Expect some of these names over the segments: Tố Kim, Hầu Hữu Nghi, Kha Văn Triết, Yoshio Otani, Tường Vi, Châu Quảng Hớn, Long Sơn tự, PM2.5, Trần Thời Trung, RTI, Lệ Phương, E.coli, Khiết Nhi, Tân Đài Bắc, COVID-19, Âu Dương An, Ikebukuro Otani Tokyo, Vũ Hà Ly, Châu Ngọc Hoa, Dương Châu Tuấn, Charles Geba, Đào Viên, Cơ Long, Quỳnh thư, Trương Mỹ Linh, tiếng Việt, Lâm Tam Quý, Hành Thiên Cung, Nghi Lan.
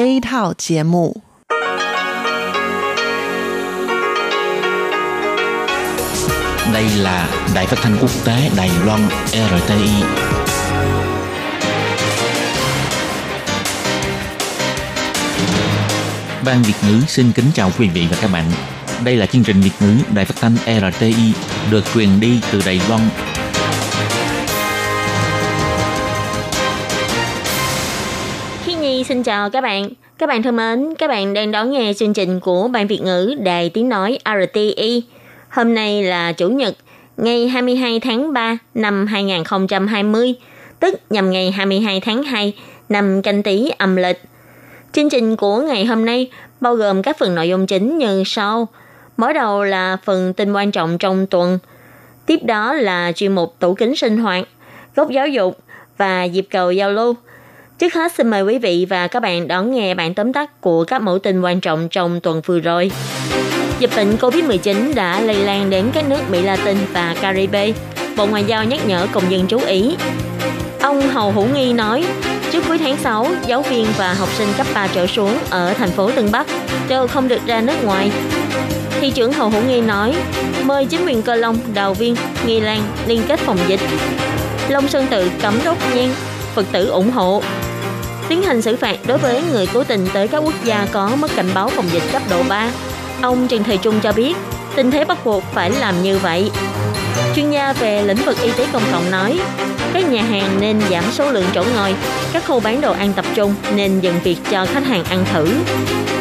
A 套节目。Đây là Đài Phát thanh Quốc tế Đài Loan RTI. Ban Việt ngữ xin kính chào quý vị và các bạn. Đây là chương trình Việt ngữ Đài Phát thanh RTI được truyền đi từ Đài Loan. Khiết Nhi xin chào các bạn. Các bạn thân mến, các bạn đang đón nghe chương trình của Ban Việt ngữ Đài Tiếng Nói RTI. Hôm nay là Chủ nhật, ngày 22 tháng 3 năm 2020, tức nhằm ngày 22 tháng 2 năm Canh Tý âm lịch. Chương trình của ngày hôm nay bao gồm các phần nội dung chính như sau. Mở đầu là phần tin quan trọng trong tuần. Tiếp đó là chuyên mục tủ kính sinh hoạt, góc giáo dục và dịp cầu giao lưu. Trước hết xin mời quý vị và các bạn đón nghe bản tóm tắt của các mẫu tin quan trọng trong tuần vừa rồi. Dịch bệnh COVID-19 đã lây lan đến các nước Mỹ Latin và Caribe. Bộ Ngoại giao nhắc nhở công dân chú ý. Ông Hầu Hữu Nghi nói, trước cuối tháng 6, giáo viên và học sinh cấp 3 trở xuống ở thành phố Tân Bắc đều không được ra nước ngoài. Thị trưởng Hầu Hữu Nghi nói, mời chính quyền Cơ Long, Đào Viên, Nghi Lan liên kết phòng dịch. Long Sơn tự cấm đốt nhang, Phật tử ủng hộ. Tiến hành xử phạt đối với người cố tình tới các quốc gia có mất cảnh báo phòng dịch cấp độ 3. Ông Trần Thời Trung cho biết, tình thế bắt buộc phải làm như vậy. Chuyên gia về lĩnh vực y tế công cộng nói, các nhà hàng nên giảm số lượng chỗ ngồi, các khu bán đồ ăn tập trung nên dừng việc cho khách hàng ăn thử.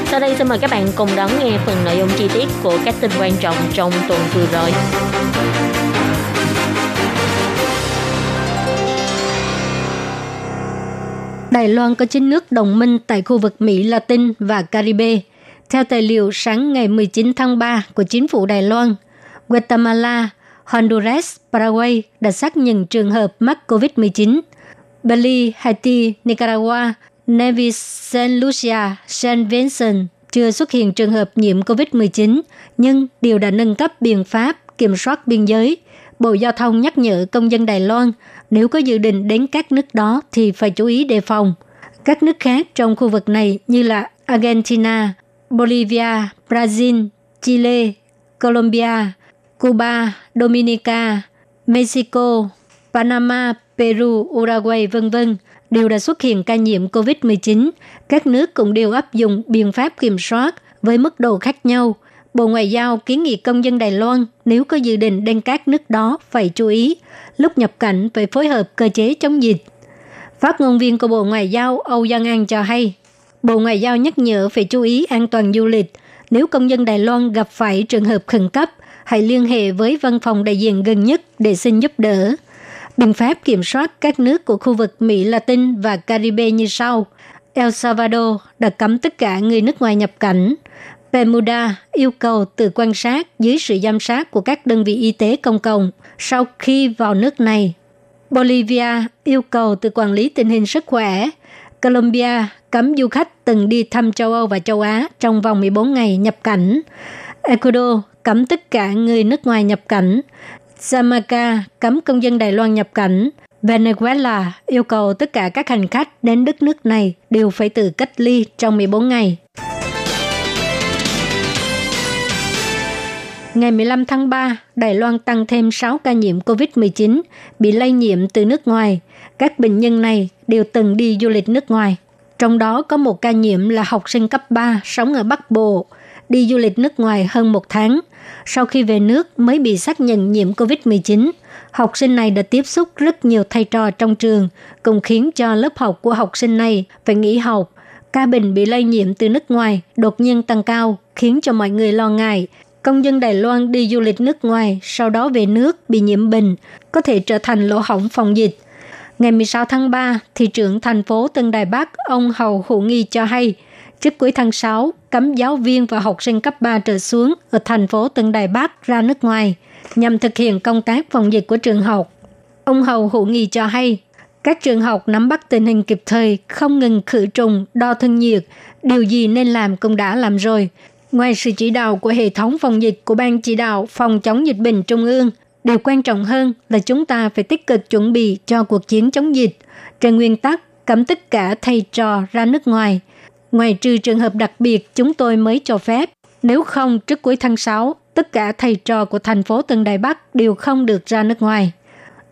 Sau đây xin mời các bạn cùng đón nghe phần nội dung chi tiết của các tin quan trọng trong tuần vừa rồi. Đài Loan có 9 nước đồng minh tại khu vực Mỹ Latin và Caribe. Theo tài liệu sáng ngày 19 tháng 3 của chính phủ Đài Loan, Guatemala, Honduras, Paraguay đã xác nhận trường hợp mắc COVID-19. Bali, Haiti, Nicaragua, Nevis, Saint Lucia, Saint Vincent chưa xuất hiện trường hợp nhiễm COVID-19, nhưng đều đã nâng cấp biện pháp kiểm soát biên giới. Bộ Giao thông nhắc nhở công dân Đài Loan nếu có dự định đến các nước đó thì phải chú ý đề phòng. Các nước khác trong khu vực này như là Argentina, Bolivia, Brazil, Chile, Colombia, Cuba, Dominica, Mexico, Panama, Peru, Uruguay, v.v. đều đã xuất hiện ca nhiễm COVID-19. Các nước cũng đều áp dụng biện pháp kiểm soát với mức độ khác nhau. Bộ Ngoại giao kiến nghị công dân Đài Loan nếu có dự định đến các nước đó phải chú ý, lúc nhập cảnh phải phối hợp cơ chế chống dịch. Phát ngôn viên của Bộ Ngoại giao Âu Dương An cho hay, Bộ Ngoại giao nhắc nhở phải chú ý an toàn du lịch. Nếu công dân Đài Loan gặp phải trường hợp khẩn cấp, hãy liên hệ với văn phòng đại diện gần nhất để xin giúp đỡ. Biện pháp kiểm soát các nước của khu vực Mỹ Latin và Caribe như sau. El Salvador đã cấm tất cả người nước ngoài nhập cảnh. Bermuda yêu cầu tự quan sát dưới sự giám sát của các đơn vị y tế công cộng sau khi vào nước này. Bolivia yêu cầu tự quản lý tình hình sức khỏe. Colombia cấm du khách từng đi thăm châu Âu và châu Á trong vòng 14 ngày nhập cảnh. Ecuador cấm tất cả người nước ngoài nhập cảnh. Jamaica cấm công dân Đài Loan nhập cảnh. Venezuela yêu cầu tất cả các hành khách đến đất nước này đều phải tự cách ly trong 14 ngày. Ngày 15 tháng 3, Đài Loan tăng thêm 6 ca nhiễm COVID-19 bị lây nhiễm từ nước ngoài. Các bệnh nhân này đều từng đi du lịch nước ngoài. Trong đó có một ca nhiễm là học sinh cấp 3 sống ở Bắc Bộ, đi du lịch nước ngoài hơn một tháng. Sau khi về nước mới bị xác nhận nhiễm COVID-19, học sinh này đã tiếp xúc rất nhiều thầy trò trong trường, cũng khiến cho lớp học của học sinh này phải nghỉ học. Ca bệnh bị lây nhiễm từ nước ngoài đột nhiên tăng cao, khiến cho mọi người lo ngại. Công dân Đài Loan đi du lịch nước ngoài, sau đó về nước bị nhiễm bệnh, có thể trở thành lỗ hổng phòng dịch. Ngày 16 tháng 3, thị trưởng thành phố Tân Đài Bắc, ông Hầu Hữu Nghi cho hay, trước cuối tháng 6, cấm giáo viên và học sinh cấp 3 trở xuống ở thành phố Tân Đài Bắc ra nước ngoài, nhằm thực hiện công tác phòng dịch của trường học. Ông Hầu Hữu Nghi cho hay, các trường học nắm bắt tình hình kịp thời, không ngừng khử trùng, đo thân nhiệt, điều gì nên làm cũng đã làm rồi. Ngoài sự chỉ đạo của hệ thống phòng dịch của Ban Chỉ đạo Phòng chống dịch bệnh Trung ương, điều quan trọng hơn là chúng ta phải tích cực chuẩn bị cho cuộc chiến chống dịch. Trên nguyên tắc, cấm tất cả thầy trò ra nước ngoài. Ngoài trừ trường hợp đặc biệt chúng tôi mới cho phép, nếu không trước cuối tháng 6, tất cả thầy trò của thành phố Tân Đài Bắc đều không được ra nước ngoài.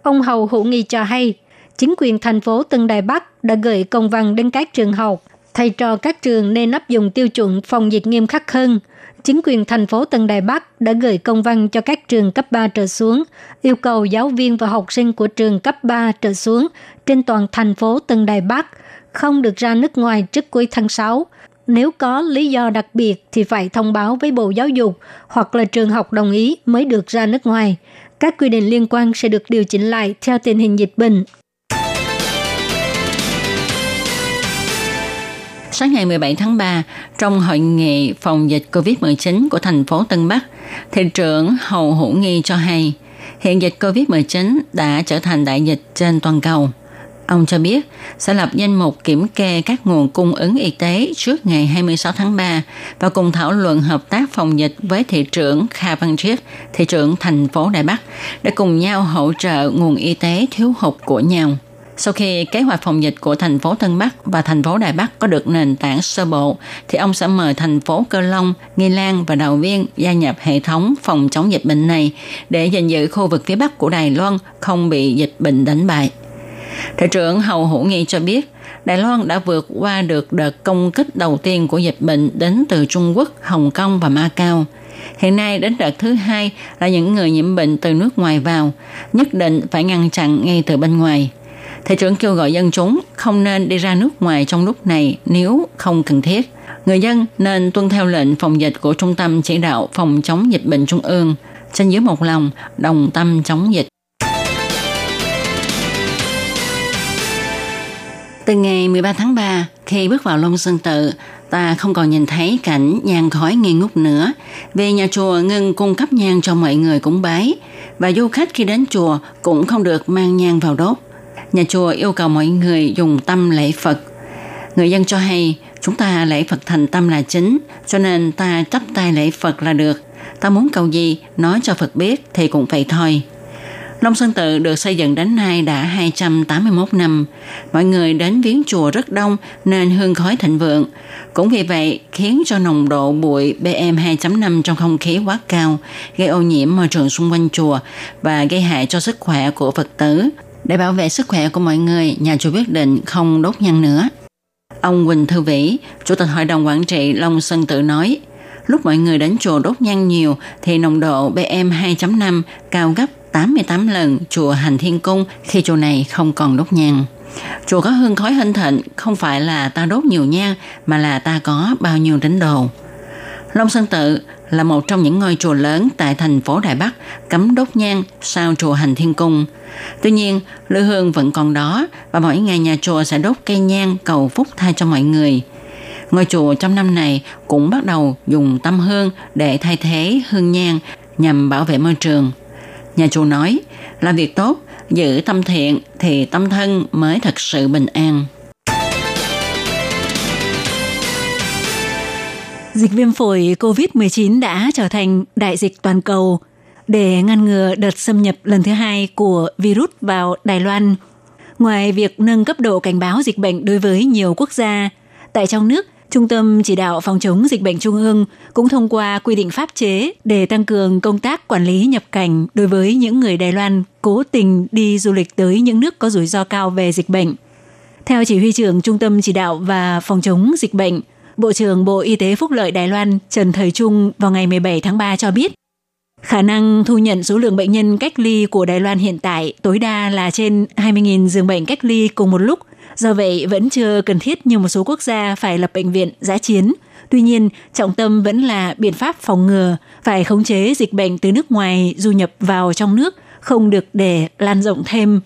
Ông Hầu Hữu Nghi cho hay, chính quyền thành phố Tân Đài Bắc đã gửi công văn đến các trường học, thầy trò các trường nên áp dụng tiêu chuẩn phòng dịch nghiêm khắc hơn. Chính quyền thành phố Tân Đài Bắc đã gửi công văn cho các trường cấp 3 trở xuống, yêu cầu giáo viên và học sinh của trường cấp 3 trở xuống trên toàn thành phố Tân Đài Bắc không được ra nước ngoài trước cuối tháng 6. Nếu có lý do đặc biệt thì phải thông báo với Bộ Giáo dục hoặc là trường học đồng ý mới được ra nước ngoài. Các quy định liên quan sẽ được điều chỉnh lại theo tình hình dịch bệnh. Sáng ngày 17 tháng 3, trong hội nghị phòng dịch COVID-19 của thành phố Tân Bắc, thị trưởng Hầu Hữu Nghi cho hay, hiện dịch COVID-19 đã trở thành đại dịch trên toàn cầu. Ông cho biết sẽ lập danh mục kiểm kê các nguồn cung ứng y tế trước ngày 26 tháng 3 và cùng thảo luận hợp tác phòng dịch với thị trưởng Kha Văn Triết, thị trưởng thành phố Đài Bắc, để cùng nhau hỗ trợ nguồn y tế thiếu hụt của nhau. Sau khi kế hoạch phòng dịch của thành phố Tân Bắc và thành phố Đài Bắc có được nền tảng sơ bộ, thì ông sẽ mời thành phố Cơ Long, Nghi Lan và Đào Viên gia nhập hệ thống phòng chống dịch bệnh này để gìn giữ khu vực phía Bắc của Đài Loan không bị dịch bệnh đánh bại. Thị trưởng Hầu Hữu Nghi cho biết, Đài Loan đã vượt qua được đợt công kích đầu tiên của dịch bệnh đến từ Trung Quốc, Hồng Kông và Macau. Hiện nay đến đợt thứ hai là những người nhiễm bệnh từ nước ngoài vào, nhất định phải ngăn chặn ngay từ bên ngoài. Thị trưởng kêu gọi dân chúng không nên đi ra nước ngoài trong lúc này nếu không cần thiết. Người dân nên tuân theo lệnh phòng dịch của Trung tâm Chỉ đạo Phòng chống dịch bệnh Trung ương, trên dưới một lòng, đồng tâm chống dịch. Từ ngày 13 tháng 3, khi bước vào Long Sơn tự, ta không còn nhìn thấy cảnh nhang khói nghi ngút nữa, vì nhà chùa ngừng cung cấp nhang cho mọi người cúng bái, và du khách khi đến chùa cũng không được mang nhang vào đốt. Nhà chùa yêu cầu mọi người dùng tâm lễ Phật. Người dân cho hay, chúng ta lễ Phật thành tâm là chính, cho nên ta chắp tay lễ Phật là được. Ta muốn cầu gì, nói cho Phật biết thì cũng vậy thôi. Long Sơn tự được xây dựng đến nay đã 281 năm. Mọi người đến viếng chùa rất đông nên hương khói thịnh vượng. Cũng vì vậy khiến cho nồng độ bụi PM2.5 trong không khí quá cao, gây ô nhiễm môi trường xung quanh chùa và gây hại cho sức khỏe của Phật tử. Để bảo vệ sức khỏe của mọi người, nhà chùa quyết định không đốt nhang nữa. Ông Quỳnh Thư, Chủ tịch Hội đồng Quản trị Long Sơn tự nói, lúc mọi người đến chùa đốt nhang nhiều thì nồng độ PM2.5 cao gấp 88 lần chùa Hành Thiên Cung khi chùa này không còn đốt nhang. Chùa có hương khói hinh thịnh, không phải là ta đốt nhiều nhang mà là ta có bao nhiêu tín đồ. Long Sơn tự là một trong những ngôi chùa lớn tại thành phố Đài Bắc cấm đốt nhang sau chùa Hành Thiên Cung. Tuy nhiên, lư hương vẫn còn đó và mỗi ngày nhà chùa sẽ đốt cây nhang cầu phúc thay cho mọi người. Ngôi chùa trong năm này cũng bắt đầu dùng tâm hương để thay thế hương nhang nhằm bảo vệ môi trường. Nhà chùa nói, làm việc tốt, giữ tâm thiện thì tâm thân mới thật sự bình an. Dịch viêm phổi COVID-19 đã trở thành đại dịch toàn cầu. Để ngăn ngừa đợt xâm nhập lần thứ hai của virus vào Đài Loan, ngoài việc nâng cấp độ cảnh báo dịch bệnh đối với nhiều quốc gia, tại trong nước, Trung tâm Chỉ đạo Phòng chống dịch bệnh Trung ương cũng thông qua quy định pháp chế để tăng cường công tác quản lý nhập cảnh đối với những người Đài Loan cố tình đi du lịch tới những nước có rủi ro cao về dịch bệnh. Theo Chỉ huy trưởng Trung tâm Chỉ đạo và Phòng chống dịch bệnh, Bộ trưởng Bộ Y tế Phúc lợi Đài Loan Trần Thời Trung vào ngày 17 tháng 3 cho biết, khả năng thu nhận số lượng bệnh nhân cách ly của Đài Loan hiện tại tối đa là trên 20.000 giường bệnh cách ly cùng một lúc. Do vậy, vẫn chưa cần thiết như một số quốc gia phải lập bệnh viện dã chiến. Tuy nhiên, trọng tâm vẫn là biện pháp phòng ngừa, phải khống chế dịch bệnh từ nước ngoài du nhập vào trong nước, không được để lan rộng thêm.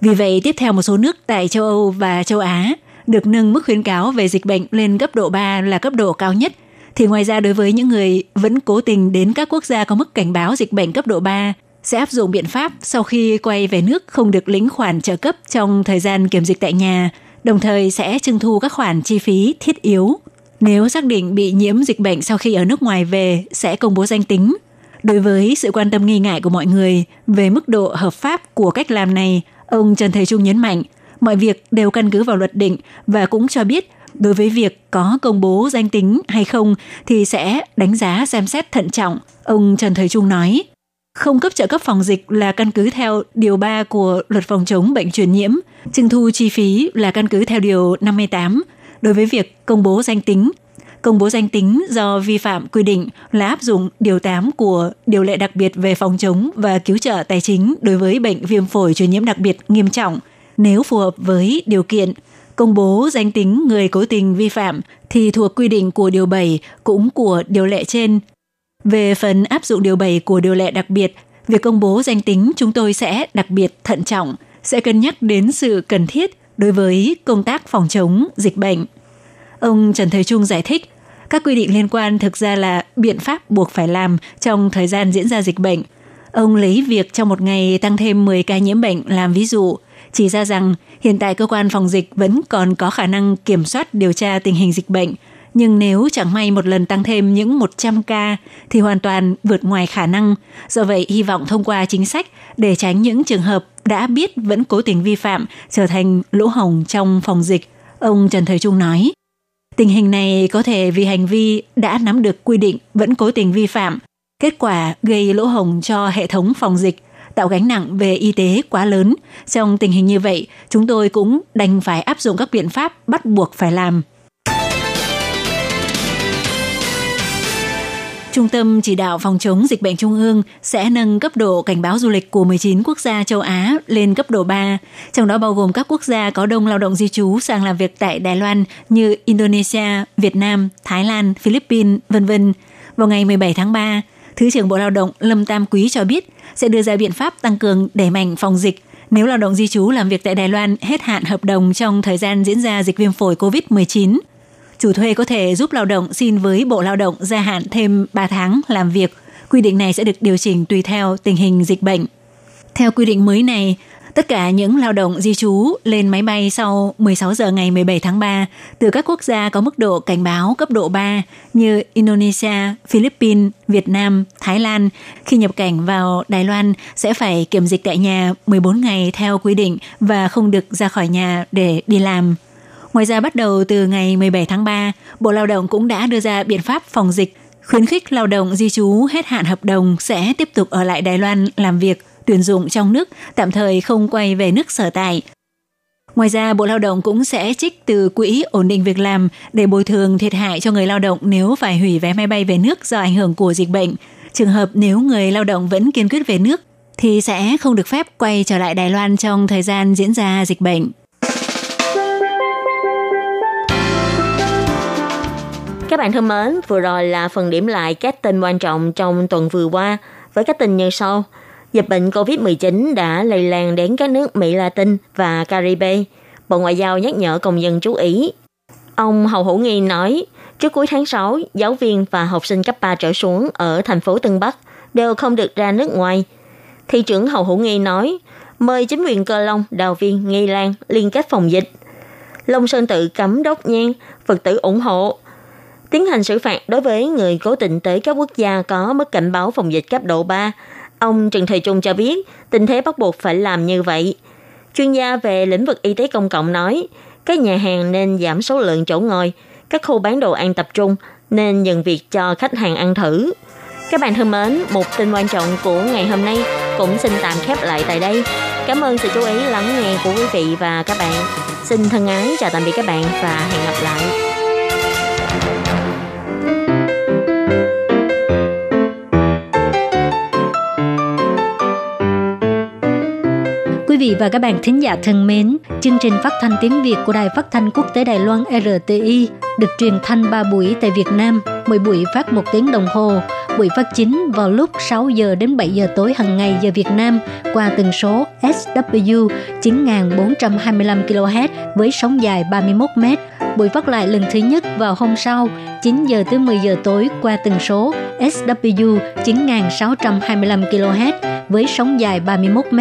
Vì vậy, tiếp theo một số nước tại châu Âu và châu Á được nâng mức khuyến cáo về dịch bệnh lên cấp độ 3 là cấp độ cao nhất, thì ngoài ra đối với những người vẫn cố tình đến các quốc gia có mức cảnh báo dịch bệnh cấp độ 3, sẽ áp dụng biện pháp sau khi quay về nước không được lĩnh khoản trợ cấp trong thời gian kiểm dịch tại nhà, đồng thời sẽ trưng thu các khoản chi phí thiết yếu. Nếu xác định bị nhiễm dịch bệnh sau khi ở nước ngoài về, sẽ công bố danh tính. Đối với sự quan tâm nghi ngại của mọi người về mức độ hợp pháp của cách làm này, ông Trần Thời Trung nhấn mạnh, mọi việc đều căn cứ vào luật định và cũng cho biết Đối với việc có công bố danh tính hay không thì sẽ đánh giá xem xét thận trọng, ông Trần Thời Trung nói. Không cấp trợ cấp phòng dịch là căn cứ theo Điều 3 của Luật phòng chống bệnh truyền nhiễm, trưng thu chi phí là căn cứ theo Điều 58. Đối với việc công bố danh tính do vi phạm quy định là áp dụng Điều 8 của Điều lệ đặc biệt về phòng chống và cứu trợ tài chính đối với bệnh viêm phổi truyền nhiễm đặc biệt nghiêm trọng. Nếu phù hợp với điều kiện, công bố danh tính người cố tình vi phạm thì thuộc quy định của Điều 7 cũng của Điều lệ trên. Về phần áp dụng Điều 7 của Điều lệ đặc biệt, việc công bố danh tính chúng tôi sẽ đặc biệt thận trọng, sẽ cân nhắc đến sự cần thiết đối với công tác phòng chống dịch bệnh. Ông Trần Thời Trung giải thích, các quy định liên quan thực ra là biện pháp buộc phải làm trong thời gian diễn ra dịch bệnh. Ông lấy việc trong một ngày tăng thêm 10 ca nhiễm bệnh làm ví dụ, chỉ ra rằng hiện tại cơ quan phòng dịch vẫn còn có khả năng kiểm soát điều tra tình hình dịch bệnh, nhưng nếu chẳng may một lần tăng thêm những 100 ca thì hoàn toàn vượt ngoài khả năng. Do vậy, hy vọng thông qua chính sách để tránh những trường hợp đã biết vẫn cố tình vi phạm trở thành lỗ hổng trong phòng dịch, ông Trần Thời Trung nói. Tình hình này có thể vì hành vi đã nắm được quy định vẫn cố tình vi phạm, kết quả gây lỗ hổng cho hệ thống phòng dịch, tạo gánh nặng về y tế quá lớn. Trong tình hình như vậy, chúng tôi cũng đành phải áp dụng các biện pháp bắt buộc phải làm. Trung tâm Chỉ đạo Phòng chống dịch bệnh Trung ương sẽ nâng cấp độ cảnh báo du lịch của 19 quốc gia châu Á lên cấp độ 3, trong đó bao gồm các quốc gia có đông lao động di trú sang làm việc tại Đài Loan như Indonesia, Việt Nam, Thái Lan, Philippines, v.v. Vào ngày 17 tháng 3, Thứ trưởng Bộ Lao động Lâm Tam Quý cho biết sẽ đưa ra biện pháp tăng cường đẩy mạnh phòng dịch nếu lao động di trú làm việc tại Đài Loan hết hạn hợp đồng trong thời gian diễn ra dịch viêm phổi COVID-19. Chủ thuê có thể giúp lao động xin với Bộ Lao động gia hạn thêm 3 tháng làm việc. Quy định này sẽ được điều chỉnh tùy theo tình hình dịch bệnh. Theo quy định mới này, tất cả những lao động di trú lên máy bay sau 16 giờ ngày 17 tháng 3 từ các quốc gia có mức độ cảnh báo cấp độ 3 như Indonesia, Philippines, Việt Nam, Thái Lan khi nhập cảnh vào Đài Loan sẽ phải kiểm dịch tại nhà 14 ngày theo quy định và không được ra khỏi nhà để đi làm. Ngoài ra, bắt đầu từ ngày 17 tháng 3, Bộ Lao động cũng đã đưa ra biện pháp phòng dịch, khuyến khích lao động di trú hết hạn hợp đồng sẽ tiếp tục ở lại Đài Loan làm việc, tuyển dụng trong nước, tạm thời không quay về nước sở tại. Ngoài ra, Bộ Lao động cũng sẽ trích từ Quỹ Ổn định Việc làm để bồi thường thiệt hại cho người lao động nếu phải hủy vé máy bay về nước do ảnh hưởng của dịch bệnh. Trường hợp nếu người lao động vẫn kiên quyết về nước thì sẽ không được phép quay trở lại Đài Loan trong thời gian diễn ra dịch bệnh. Các bạn thân mến, vừa rồi là phần điểm lại các tin quan trọng trong tuần vừa qua với các tin như sau. Dịch bệnh COVID-19 đã lây lan đến các nước Mỹ Latin và Caribe. Bộ Ngoại giao nhắc nhở công dân chú ý. Ông Hầu Hữu Nghi nói, trước cuối tháng 6, giáo viên và học sinh cấp 3 trở xuống ở thành phố Tân Bắc đều không được ra nước ngoài. Thị trưởng Hầu Hữu Nghi nói, mời chính quyền Cơ Long, Đào Viên, Nghi Lan liên kết phòng dịch. Long Sơn tự cấm đốt nhang, Phật tử ủng hộ. Tiến hành xử phạt đối với người cố tình tới các quốc gia có mức cảnh báo phòng dịch cấp độ 3. Ông Trần Thời Trung cho biết, tình thế bắt buộc phải làm như vậy. Chuyên gia về lĩnh vực y tế công cộng nói, các nhà hàng nên giảm số lượng chỗ ngồi, các khu bán đồ ăn tập trung nên dừng việc cho khách hàng ăn thử. Các bạn thân mến, một tin quan trọng của ngày hôm nay cũng xin tạm khép lại tại đây. Cảm ơn sự chú ý lắng nghe của quý vị và các bạn. Xin thân ái chào tạm biệt các bạn và hẹn gặp lại. Quý vị và các bạn thính giả thân mến, chương trình phát thanh tiếng Việt của Đài Phát thanh Quốc tế Đài Loan RTI được truyền thanh 3 buổi tại Việt Nam, mỗi buổi phát 1 tiếng đồng hồ. Buổi phát chính vào lúc 6 giờ đến 7 giờ tối hàng ngày giờ Việt Nam qua tần số SW 9425 kHz với sóng dài 31 m. Buổi phát lại lần thứ nhất vào hôm sau 9 giờ tới 10 giờ tối qua tần số SW 9625 kHz với sóng dài 31 m.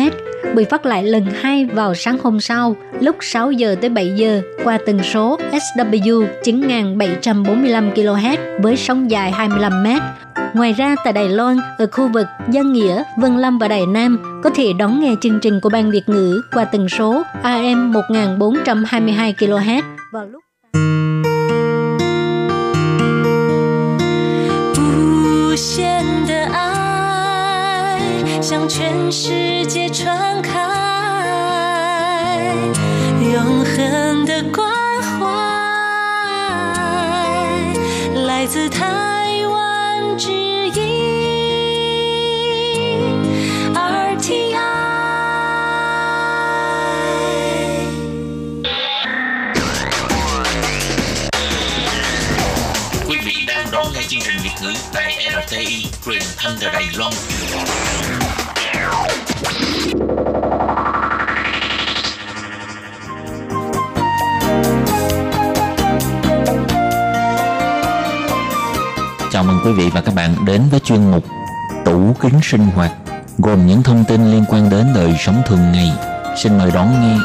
Buổi phát lại lần 2 vào sáng hôm sau lúc 6 giờ tới 7 giờ qua tần số SW 9745 kHz với sóng dài 25 m. Ngoài ra, tại Đài Loan, ở khu vực Giang Nghĩa, Vân Lâm và Đài Nam, có thể đón nghe chương trình của Ban Việt ngữ qua tần số AM 1422 kHz vào lúc tại RTI truyền thanh từ Đài Loan. Chào mừng quý vị và các bạn đến với chuyên mục Tủ Kính Sinh Hoạt, gồm những thông tin liên quan đến đời sống thường ngày. Xin mời đón nghe.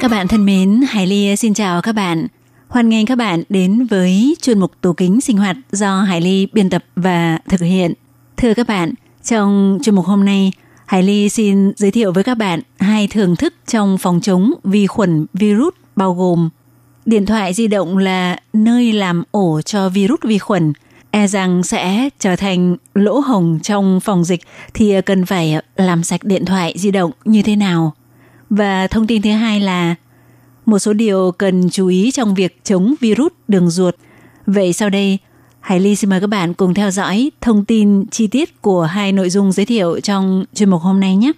Các bạn thân mến, Hải Ly xin chào các bạn. Hoan nghênh các bạn đến với chuyên mục Tủ Kính Sinh Hoạt do Hải Ly biên tập và thực hiện. Thưa các bạn, trong chuyên mục hôm nay, Hải Ly xin giới thiệu với các bạn hai thưởng thức trong phòng chống vi khuẩn virus, bao gồm điện thoại di động là nơi làm ổ cho virus vi khuẩn, e rằng sẽ trở thành lỗ hổng trong phòng dịch thì cần phải làm sạch điện thoại di động như thế nào. Và thông tin thứ hai là một số điều cần chú ý trong việc chống virus đường ruột. Vậy sau đây, Hải Ly xin mời các bạn cùng theo dõi thông tin chi tiết của hai nội dung giới thiệu trong chuyên mục hôm nay nhé.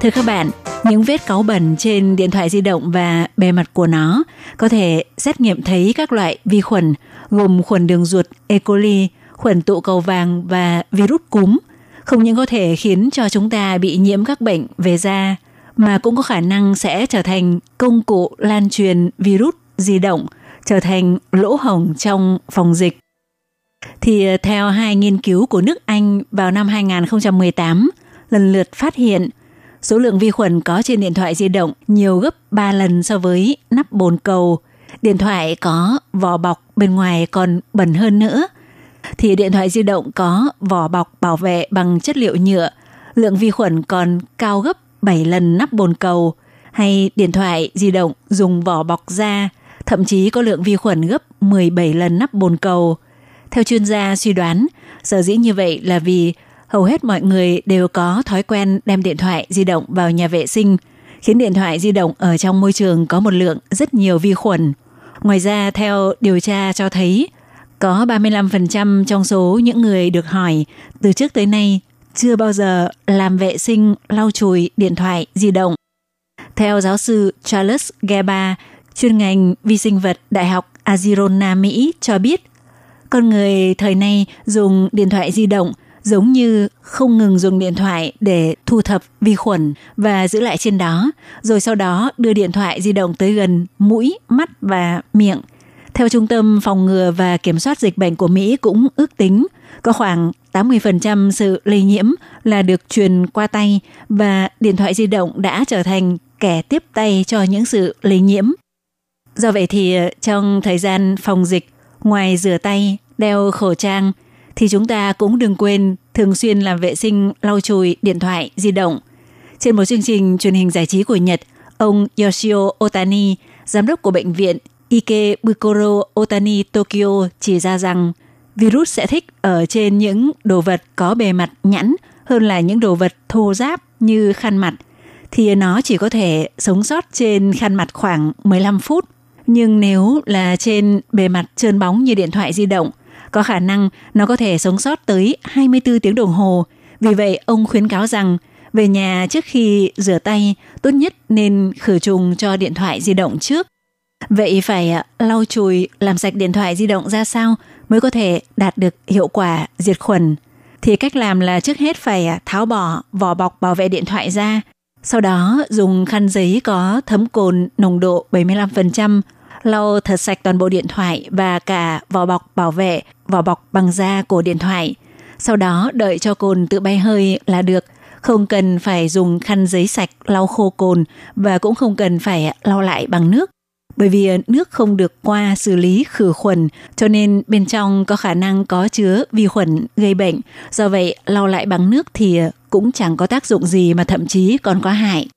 Thưa các bạn, những vết cáu bẩn trên điện thoại di động và bề mặt của nó có thể xét nghiệm thấy các loại vi khuẩn gồm khuẩn đường ruột E.coli, khuẩn tụ cầu vàng và virus cúm. Không những có thể khiến cho chúng ta bị nhiễm các bệnh về da, mà cũng có khả năng sẽ trở thành công cụ lan truyền virus di động, trở thành lỗ hổng trong phòng dịch. Thì theo hai nghiên cứu của nước Anh vào năm 2018, lần lượt phát hiện số lượng vi khuẩn có trên điện thoại di động nhiều gấp 3 lần so với nắp bồn cầu. Điện thoại có vỏ bọc bên ngoài còn bẩn hơn nữa. Thì điện thoại di động có vỏ bọc bảo vệ bằng chất liệu nhựa, lượng vi khuẩn còn cao gấp 7 lần nắp bồn cầu. Hay điện thoại di động dùng vỏ bọc da, thậm chí có lượng vi khuẩn gấp 17 lần nắp bồn cầu. Theo chuyên gia suy đoán, sở dĩ như vậy là vì hầu hết mọi người đều có thói quen đem điện thoại di động vào nhà vệ sinh, khiến điện thoại di động ở trong môi trường có một lượng rất nhiều vi khuẩn. Ngoài ra, theo điều tra cho thấy, có 35% trong số những người được hỏi từ trước tới nay chưa bao giờ làm vệ sinh lau chùi điện thoại di động. Theo giáo sư Charles Geba, chuyên ngành vi sinh vật Đại học Arizona, Mỹ cho biết, con người thời nay dùng điện thoại di động giống như không ngừng dùng điện thoại để thu thập vi khuẩn và giữ lại trên đó, rồi sau đó đưa điện thoại di động tới gần mũi, mắt và miệng. Theo Trung tâm Phòng ngừa và Kiểm soát Dịch bệnh của Mỹ cũng ước tính có khoảng 80% sự lây nhiễm là được truyền qua tay và điện thoại di động đã trở thành kẻ tiếp tay cho những sự lây nhiễm. Do vậy thì trong thời gian phòng dịch, ngoài rửa tay, đeo khẩu trang, thì chúng ta cũng đừng quên thường xuyên làm vệ sinh lau chùi điện thoại di động. Trên một chương trình truyền hình giải trí của Nhật, ông Yoshio Otani, giám đốc của bệnh viện Ikebukuro Otani Tokyo chỉ ra rằng virus sẽ thích ở trên những đồ vật có bề mặt nhẵn hơn là những đồ vật thô ráp như khăn mặt. Thì nó chỉ có thể sống sót trên khăn mặt khoảng 15 phút. Nhưng nếu là trên bề mặt trơn bóng như điện thoại di động, có khả năng nó có thể sống sót tới 24 tiếng đồng hồ. Vì vậy, ông khuyến cáo rằng về nhà trước khi rửa tay, tốt nhất nên khử trùng cho điện thoại di động trước. Vậy phải lau chùi, làm sạch điện thoại di động ra sao mới có thể đạt được hiệu quả diệt khuẩn? Thì cách làm là trước hết phải tháo bỏ vỏ bọc bảo vệ điện thoại ra, sau đó dùng khăn giấy có thấm cồn nồng độ 75%, lau thật sạch toàn bộ điện thoại và cả vỏ bọc bảo vệ, vỏ bọc bằng da của điện thoại. Sau đó đợi cho cồn tự bay hơi là được, không cần phải dùng khăn giấy sạch lau khô cồn và cũng không cần phải lau lại bằng nước. Bởi vì nước không được qua xử lý khử khuẩn cho nên bên trong có khả năng có chứa vi khuẩn gây bệnh. Do vậy lau lại bằng nước thì cũng chẳng có tác dụng gì mà thậm chí còn có hại.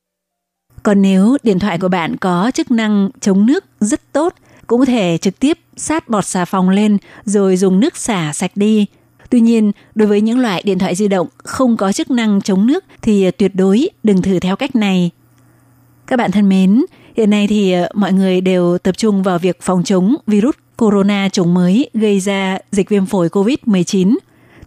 Còn nếu điện thoại của bạn có chức năng chống nước rất tốt, cũng có thể trực tiếp sát bọt xà phòng lên rồi dùng nước xả sạch đi. Tuy nhiên, đối với những loại điện thoại di động không có chức năng chống nước thì tuyệt đối đừng thử theo cách này. Các bạn thân mến, hiện nay thì mọi người đều tập trung vào việc phòng chống virus corona chủng mới gây ra dịch viêm phổi COVID-19.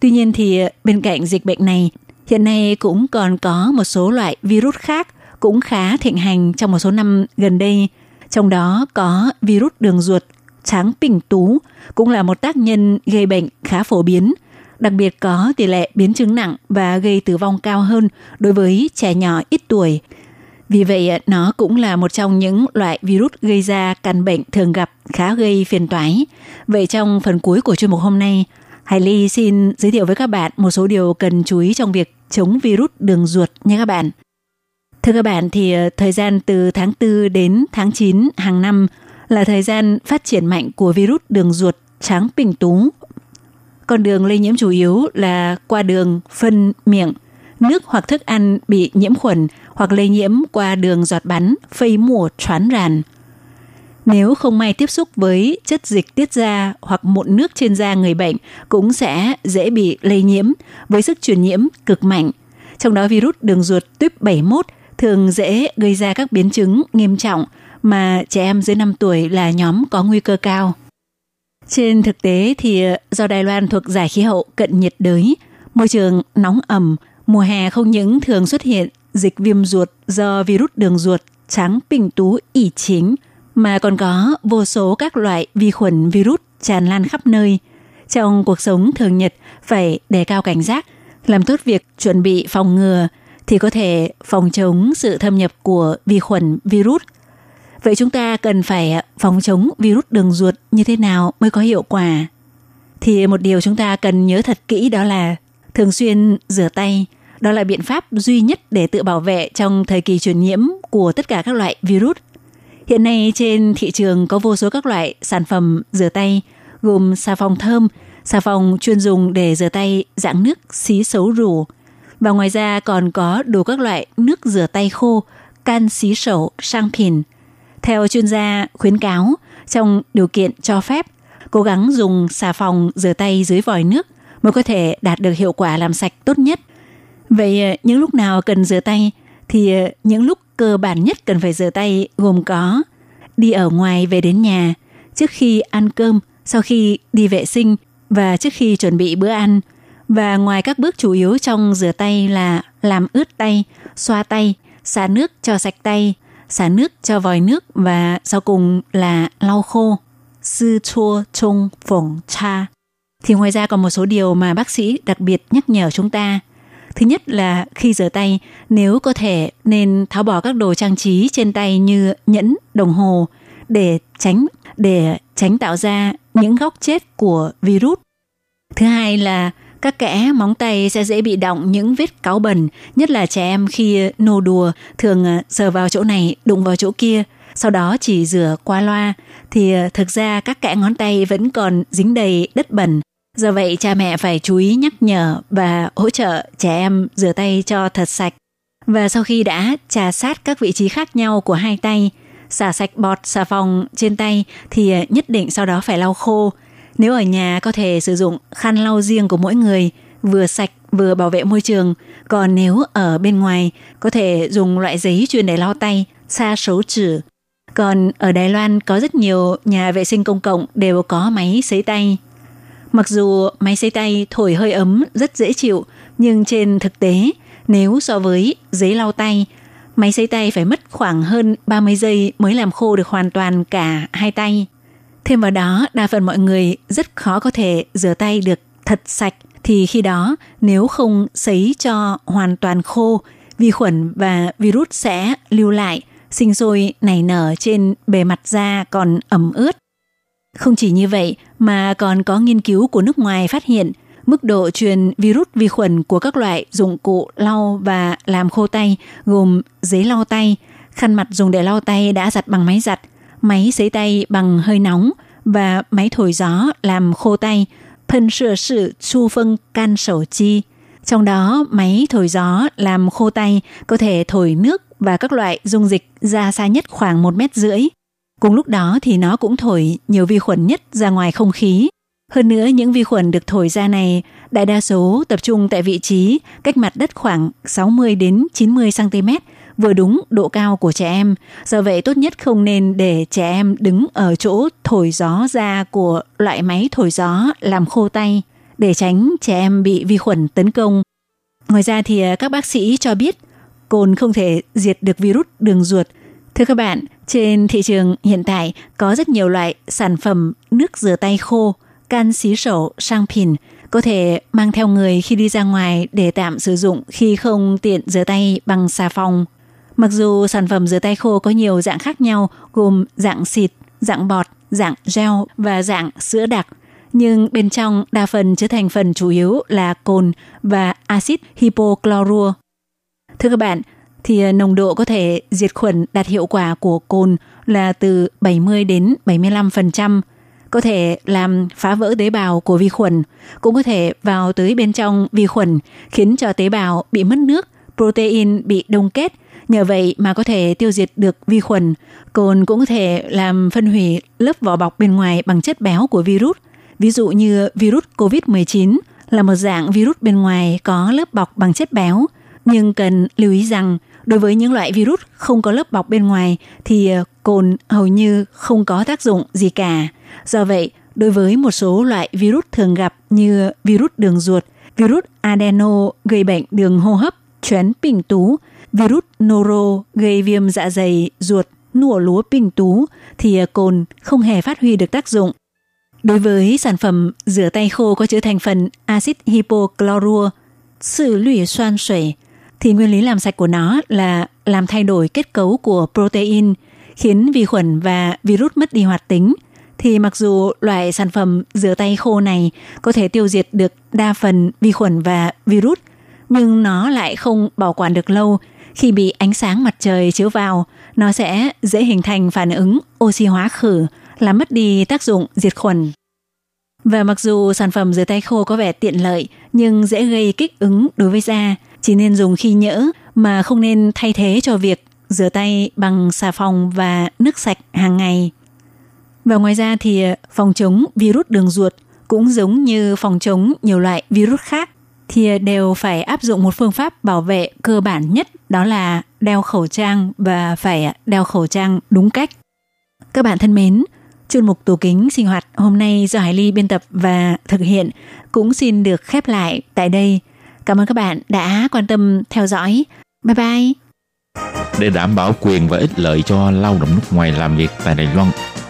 Tuy nhiên thì bên cạnh dịch bệnh này, hiện nay cũng còn có một số loại virus khác cũng khá thịnh hành trong một số năm gần đây. Trong đó có virus đường ruột, tráng bình tú, cũng là một tác nhân gây bệnh khá phổ biến, đặc biệt có tỷ lệ biến chứng nặng và gây tử vong cao hơn đối với trẻ nhỏ ít tuổi. Vì vậy, nó cũng là một trong những loại virus gây ra căn bệnh thường gặp khá gây phiền toái. Vậy trong phần cuối của chuyên mục hôm nay, Hải Ly xin giới thiệu với các bạn một số điều cần chú ý trong việc chống virus đường ruột nha các bạn. Thưa các bạn, thì thời gian từ tháng 4 đến tháng 9 hàng năm là thời gian phát triển mạnh của virus đường ruột tráng bình tú. Con đường lây nhiễm chủ yếu là qua đường phân miệng, nước hoặc thức ăn bị nhiễm khuẩn hoặc lây nhiễm qua đường giọt bắn, phây mùa choán ràn. Nếu không may tiếp xúc với chất dịch tiết ra hoặc mụn nước trên da người bệnh cũng sẽ dễ bị lây nhiễm với sức truyền nhiễm cực mạnh. Trong đó virus đường ruột tuyếp 71 thường dễ gây ra các biến chứng nghiêm trọng mà trẻ em dưới 5 tuổi là nhóm có nguy cơ cao. Trên thực tế thì do Đài Loan thuộc giải khí hậu cận nhiệt đới, môi trường nóng ẩm, mùa hè không những thường xuất hiện dịch viêm ruột do virus đường ruột tráng bình tú ỷ chính, mà còn có vô số các loại vi khuẩn virus tràn lan khắp nơi. Trong cuộc sống thường nhật phải đề cao cảnh giác, làm tốt việc chuẩn bị phòng ngừa thì có thể phòng chống sự thâm nhập của vi khuẩn virus. Vậy chúng ta cần phải phòng chống virus đường ruột như thế nào mới có hiệu quả? Thì một điều chúng ta cần nhớ thật kỹ đó là thường xuyên rửa tay. Đó là biện pháp duy nhất để tự bảo vệ trong thời kỳ truyền nhiễm của tất cả các loại virus. Hiện nay trên thị trường có vô số các loại sản phẩm rửa tay gồm xà phòng thơm, xà phòng chuyên dùng để rửa tay dạng nước xí xấu rủ. Và ngoài ra còn có đủ các loại nước rửa tay khô, can xí sầu, sang pin. Theo chuyên gia khuyến cáo, trong điều kiện cho phép, cố gắng dùng xà phòng rửa tay dưới vòi nước mới có thể đạt được hiệu quả làm sạch tốt nhất. Vậy những lúc nào cần rửa tay thì những lúc cơ bản nhất cần phải rửa tay gồm có đi ở ngoài về đến nhà, trước khi ăn cơm, sau khi đi vệ sinh và trước khi chuẩn bị bữa ăn. Và ngoài các bước chủ yếu trong rửa tay là làm ướt tay, xoa tay, xả nước cho sạch tay, xả nước cho vòi nước và sau cùng là lau khô. Sư chua chung phồng cha. Thì ngoài ra còn một số điều mà bác sĩ đặc biệt nhắc nhở chúng ta. Thứ nhất là khi rửa tay, nếu có thể nên tháo bỏ các đồ trang trí trên tay như nhẫn, đồng hồ để tránh tạo ra những góc chết của virus. Thứ hai là các kẽ móng tay sẽ dễ bị đọng những vết cáu bẩn, nhất là trẻ em khi nô đùa thường sờ vào chỗ này, đụng vào chỗ kia, sau đó chỉ rửa qua loa thì thực ra các kẽ ngón tay vẫn còn dính đầy đất bẩn. Do vậy cha mẹ phải chú ý nhắc nhở và hỗ trợ trẻ em rửa tay cho thật sạch. Và sau khi đã chà sát các vị trí khác nhau của hai tay, xả sạch bọt xà phòng trên tay thì nhất định sau đó phải lau khô. Nếu ở nhà có thể sử dụng khăn lau riêng của mỗi người, vừa sạch vừa bảo vệ môi trường. Còn nếu ở bên ngoài có thể dùng loại giấy chuyên để lau tay, sa sấu chữ. Còn ở Đài Loan có rất nhiều nhà vệ sinh công cộng đều có máy sấy tay. Mặc dù máy sấy tay thổi hơi ấm rất dễ chịu, nhưng trên thực tế, nếu so với giấy lau tay, máy sấy tay phải mất khoảng hơn 30 giây mới làm khô được hoàn toàn cả hai tay. Thêm vào đó, đa phần mọi người rất khó có thể rửa tay được thật sạch, thì khi đó nếu không sấy cho hoàn toàn khô, vi khuẩn và virus sẽ lưu lại, sinh sôi nảy nở trên bề mặt da còn ẩm ướt. Không chỉ như vậy mà còn có nghiên cứu của nước ngoài phát hiện mức độ truyền virus vi khuẩn của các loại dụng cụ lau và làm khô tay gồm giấy lau tay, khăn mặt dùng để lau tay đã giặt bằng máy giặt, máy sấy tay bằng hơi nóng và máy thổi gió làm khô tay, phân sửa sự chu phân can sổ chi. Trong đó, máy thổi gió làm khô tay có thể thổi nước và các loại dung dịch ra xa nhất khoảng 1,5 mét. Cùng lúc đó thì nó cũng thổi nhiều vi khuẩn nhất ra ngoài không khí. Hơn nữa, những vi khuẩn được thổi ra này đại đa số tập trung tại vị trí cách mặt đất khoảng 60 đến 90 cm, vừa đúng độ cao của trẻ em. Do vậy, tốt nhất không nên để trẻ em đứng ở chỗ thổi gió ra của loại máy thổi gió làm khô tay để tránh trẻ em bị vi khuẩn tấn công. Ngoài ra thì các bác sĩ cho biết cồn không thể diệt được virus đường ruột. Thưa các bạn, trên thị trường hiện tại có rất nhiều loại sản phẩm nước rửa tay khô, can xí sổ, sang pin có thể mang theo người khi đi ra ngoài để tạm sử dụng khi không tiện rửa tay bằng xà phòng. Mặc dù sản phẩm rửa tay khô có nhiều dạng khác nhau gồm dạng xịt, dạng bọt, dạng gel và dạng sữa đặc, nhưng bên trong đa phần chứa thành phần chủ yếu là cồn và axit hypochlorua. Thưa các bạn, thì nồng độ có thể diệt khuẩn đạt hiệu quả của cồn là từ 70 đến 75%, có thể làm phá vỡ tế bào của vi khuẩn, cũng có thể vào tới bên trong vi khuẩn, khiến cho tế bào bị mất nước, protein bị đông kết, nhờ vậy mà có thể tiêu diệt được vi khuẩn. Cồn cũng có thể làm phân hủy lớp vỏ bọc bên ngoài bằng chất béo của virus. Ví dụ như virus COVID-19 là một dạng virus bên ngoài có lớp bọc bằng chất béo, nhưng cần lưu ý rằng đối với những loại virus không có lớp bọc bên ngoài thì cồn hầu như không có tác dụng gì cả. Do vậy, đối với một số loại virus thường gặp như virus đường ruột, virus adeno gây bệnh đường hô hấp, choán bình tú, virus noro gây viêm dạ dày, ruột, nổ lúa bình tú thì cồn không hề phát huy được tác dụng. Đối với sản phẩm rửa tay khô có chứa thành phần axit hypochlorua, xử lủy xoan sủy, thì nguyên lý làm sạch của nó là làm thay đổi kết cấu của protein, khiến vi khuẩn và virus mất đi hoạt tính. Thì mặc dù loại sản phẩm rửa tay khô này có thể tiêu diệt được đa phần vi khuẩn và virus, nhưng nó lại không bảo quản được lâu. Khi bị ánh sáng mặt trời chiếu vào, nó sẽ dễ hình thành phản ứng oxy hóa khử, làm mất đi tác dụng diệt khuẩn. Và mặc dù sản phẩm rửa tay khô có vẻ tiện lợi nhưng dễ gây kích ứng đối với da, chỉ nên dùng khi nhỡ mà không nên thay thế cho việc rửa tay bằng xà phòng và nước sạch hàng ngày. Và ngoài ra thì phòng chống virus đường ruột cũng giống như phòng chống nhiều loại virus khác thì đều phải áp dụng một phương pháp bảo vệ cơ bản nhất, đó là đeo khẩu trang và phải đeo khẩu trang đúng cách. Các bạn thân mến, chuyên mục Tủ Kính Sinh Hoạt hôm nay do Hải Ly biên tập và thực hiện cũng xin được khép lại tại đây. Cảm ơn các bạn đã quan tâm theo dõi. Bye bye! Để đảm bảo quyền và ích lợi cho lao động nước ngoài làm việc tại Đài Loan,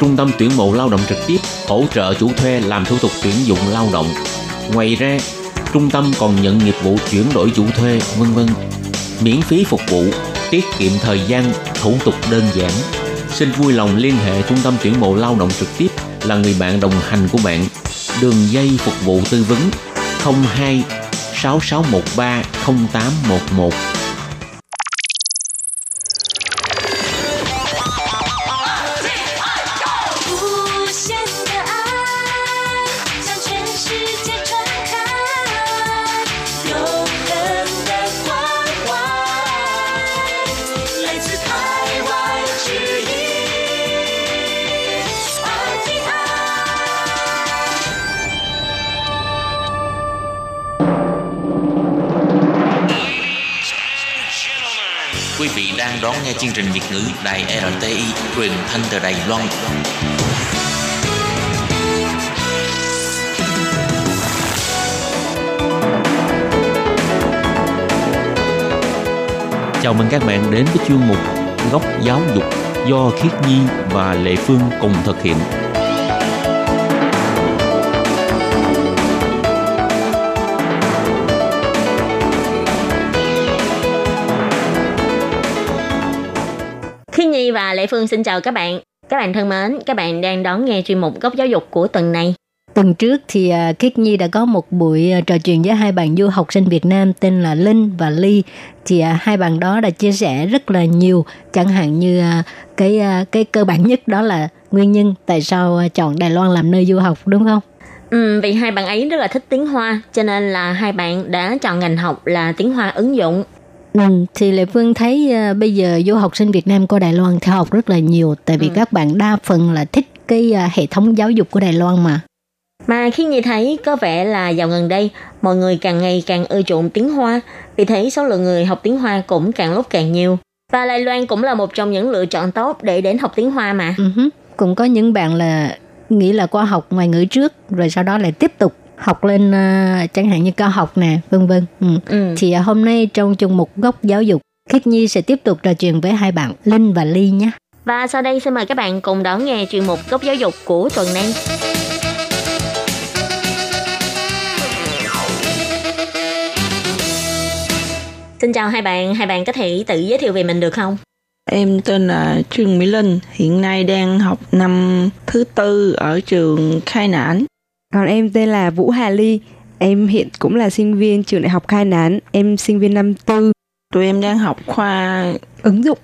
Trung tâm tuyển mộ lao động trực tiếp hỗ trợ chủ thuê làm thủ tục tuyển dụng lao động. Ngoài ra, trung tâm còn nhận nghiệp vụ chuyển đổi chủ thuê, v.v. Miễn phí phục vụ, tiết kiệm thời gian, thủ tục đơn giản. Xin vui lòng liên hệ trung tâm tuyển mộ lao động trực tiếp là người bạn đồng hành của bạn. Đường dây phục vụ tư vấn 02-6613-0811. Quý vị đang đón nghe chương trình Việt ngữ Đài RTI, truyền thanh từ Đài Loan. Chào mừng các bạn đến với chuyên mục Góc Giáo dục do Khiết Nhi và Lệ Phương cùng thực hiện. Và Lệ Phương xin chào các bạn. Các bạn thân mến, các bạn đang đón nghe chuyên mục Góc Giáo dục của tuần này. Tuần trước thì Khiết Nhi đã có một buổi trò chuyện với hai bạn du học sinh Việt Nam tên là Linh và Ly. Thì hai bạn đó đã chia sẻ rất là nhiều, chẳng hạn như cái cơ bản nhất đó là nguyên nhân tại sao chọn Đài Loan làm nơi du học, đúng không? Vì hai bạn ấy rất là thích tiếng Hoa, cho nên là hai bạn đã chọn ngành học là tiếng Hoa ứng dụng. Thì Lệ Phương thấy bây giờ du học sinh Việt Nam qua Đài Loan theo học rất là nhiều, tại vì các bạn đa phần là thích cái hệ thống giáo dục của Đài Loan mà. Mà khi nhìn thấy có vẻ là dạo gần đây mọi người càng ngày càng ưa chuộng tiếng Hoa, vì thế số lượng người học tiếng Hoa cũng càng lúc càng nhiều. Và Đài Loan cũng là một trong những lựa chọn tốt để đến học tiếng Hoa mà. Cũng có những bạn là nghĩ là qua học ngoại ngữ trước rồi sau đó lại tiếp tục học lên, chẳng hạn như cao học nè, vân vân. Thì hôm nay trong chung mục Góc Giáo dục, Khiết Nhi sẽ tiếp tục trò chuyện với hai bạn Linh và Ly nhé. Và sau đây xin mời các bạn cùng đón nghe chuyên mục Góc Giáo dục của tuần này. Xin chào hai bạn có thể tự giới thiệu về mình được không? Em tên là Trương Mỹ Linh, hiện nay đang học năm thứ tư ở trường Khai Nản. Còn em tên là Vũ Hà Ly, em hiện cũng là sinh viên trường Đại học Khai Nản, em sinh viên năm tư. Tụi em đang học khoa ứng dụng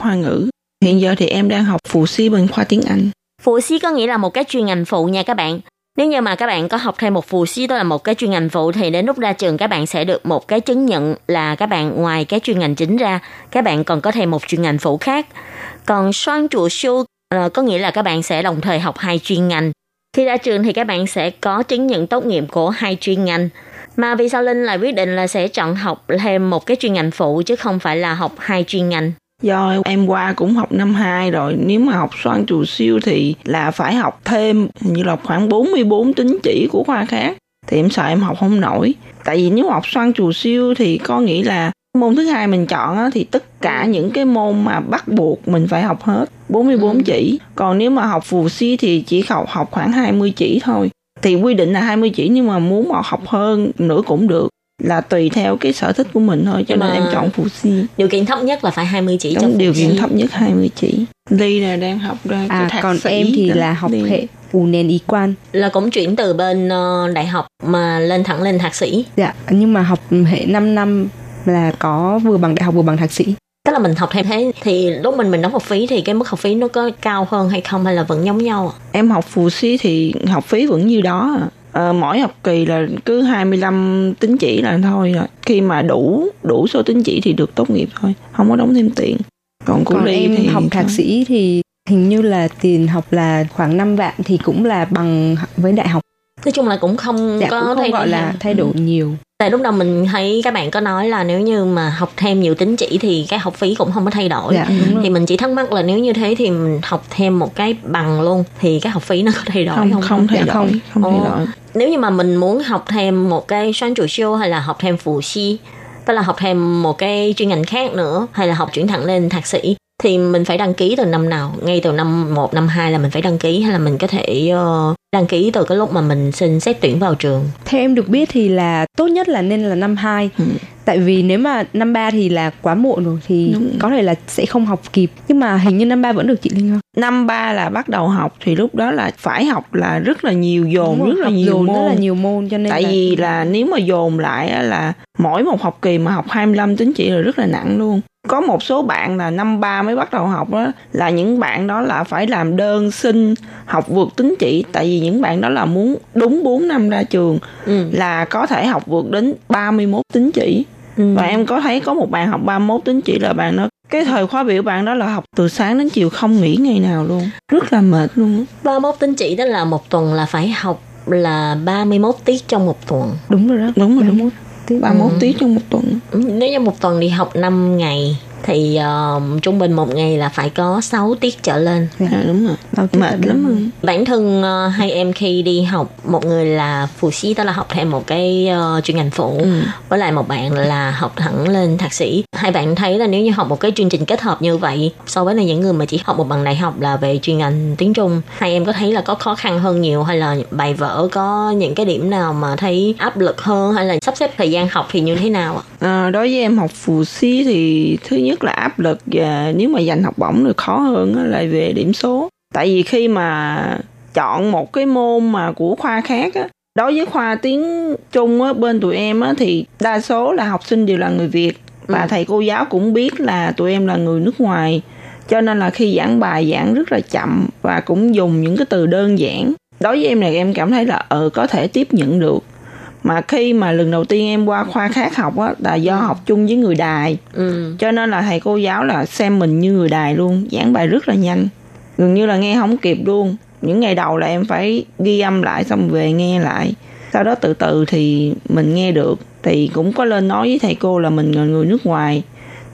hoa ngữ. Hiện giờ thì em đang học phụ sĩ bằng khoa tiếng Anh. Phụ sĩ có nghĩa là một cái chuyên ngành phụ nha các bạn. Nếu như mà các bạn có học thêm một phụ sĩ, đó là một cái chuyên ngành phụ, thì đến lúc ra trường các bạn sẽ được một cái chứng nhận là các bạn ngoài cái chuyên ngành chính ra, các bạn còn có thêm một chuyên ngành phụ khác. Còn xoan trụ siêu có nghĩa là các bạn sẽ đồng thời học hai chuyên ngành. Khi ra trường thì các bạn sẽ có chứng nhận tốt nghiệp của hai chuyên ngành. Mà vì sao Linh lại quyết định là sẽ chọn học thêm một cái chuyên ngành phụ chứ không phải là học hai chuyên ngành? Do em qua cũng học năm 2 rồi, nếu mà học xoan trù siêu thì là phải học thêm như là khoảng 44 tín chỉ của khoa khác. Thì em sợ em học không nổi. Tại vì nếu học xoan trù siêu thì có nghĩa là môn thứ hai mình chọn thì tất cả những cái môn mà bắt buộc mình phải học hết 44 chỉ. Còn nếu mà học phù si thì chỉ học khoảng 20 chỉ thôi. Thì quy định là 20 chỉ, nhưng mà muốn mà học hơn nữa cũng được, là tùy theo cái sở thích của mình thôi, cho nên em chọn phù si. Điều kiện thấp nhất là phải 20 chỉ. Đúng, điều kiện thấp nhất 20 chỉ. Ly là đang học thạc còn sĩ. Em thì là học hệ U nền y quan, là cũng chuyển từ bên đại học mà lên thạc sĩ. Dạ, nhưng mà học hệ 5 năm là có vừa bằng đại học vừa bằng thạc sĩ. Tức là mình học thêm thế thì lúc mình đóng học phí thì cái mức học phí nó có cao hơn hay không, hay là vẫn giống nhau ạ? Em học phụ sĩ thì học phí vẫn như đó. Mỗi học kỳ là cứ 25 tín chỉ là thôi rồi. Khi mà đủ số tín chỉ thì được tốt nghiệp thôi, không có đóng thêm tiền. Còn em thì học thạc sĩ thì hình như là tiền học là khoảng 5 vạn thì cũng là bằng với đại học. Nói chung là cũng không thay đổi nhiều. Tại lúc đầu mình thấy các bạn có nói là nếu như mà học thêm nhiều tín chỉ thì cái học phí cũng không có thay đổi. Dạ, thì mình chỉ thắc mắc là nếu như thế thì mình học thêm một cái bằng luôn thì cái học phí nó có thay đổi không? Không thay đổi. Nếu như mà mình muốn học thêm một cái xoan chủ siêu hay là học thêm phụ si, tức là học thêm một cái chuyên ngành khác nữa, hay là học chuyển thẳng lên thạc sĩ, thì mình phải đăng ký từ năm nào? Ngay từ năm 1, năm 2 là mình phải đăng ký, hay là mình có thể đăng ký từ cái lúc mà mình xin xét tuyển vào trường? Theo em được biết thì là tốt nhất là nên là năm 2. Tại vì nếu mà năm 3 thì là quá muộn rồi, thì có thể là sẽ không học kịp. Nhưng mà hình như năm 3 vẫn được chị Linh không? Năm 3 là bắt đầu học thì lúc đó là phải học là rất là nhiều, dồn rất là nhiều môn. Rất là nhiều môn cho nên tại vì là nếu mà dồn lại là mỗi một học kỳ mà học 25 tín chỉ là rất là nặng luôn. Có một số bạn là năm 3 mới bắt đầu học đó, là những bạn đó là phải làm đơn xin học vượt tín chỉ. Tại vì những bạn đó là muốn đúng 4 năm ra trường là có thể học vượt đến 31 tín chỉ. Và em có thấy có một bạn học 31 tín chỉ là bạn đó, cái thời khóa biểu bạn đó là học từ sáng đến chiều không nghỉ ngày nào luôn. Rất là mệt luôn. 31 tín chỉ đó là một tuần là phải học là 31 tiết trong một tuần. Đúng rồi đó. Đúng rồi. 31 tiết trong một tuần. Nếu như một tuần đi học 5 ngày thì trung bình một ngày là phải có 6 tiết trở lên. Dạ, đúng rồi. Mệt lắm rồi. Bản thân hai em khi đi học, một người là phụ sĩ, tức là học thêm một cái chuyên ngành phụ, với lại một bạn là học thẳng lên thạc sĩ. Hai bạn thấy là nếu như học một cái chương trình kết hợp như vậy so với là những người mà chỉ học một bằng đại học là về chuyên ngành tiếng Trung, hai em có thấy là có khó khăn hơn nhiều, hay là bài vở có những cái điểm nào mà thấy áp lực hơn, hay là sắp xếp thời gian học thì như thế nào ạ? Đối với em học phụ sĩ thì thứ nhất là áp lực, và nếu mà giành học bổng thì khó hơn là về điểm số. Tại vì khi mà chọn một cái môn mà của khoa khác á, đối với khoa tiếng Trung á, bên tụi em á, thì đa số là học sinh đều là người Việt, và thầy cô giáo cũng biết là tụi em là người nước ngoài, cho nên là khi giảng bài giảng rất là chậm và cũng dùng những cái từ đơn giản. Đối với em này em cảm thấy là có thể tiếp nhận được. Mà khi mà lần đầu tiên em qua khoa khác học á, là do học chung với người Đài, cho nên là thầy cô giáo là xem mình như người Đài luôn, giảng bài rất là nhanh, gần như là nghe không kịp luôn. Những ngày đầu là em phải ghi âm lại xong về nghe lại, sau đó từ từ thì mình nghe được. Thì cũng có lên nói với thầy cô là mình là người nước ngoài,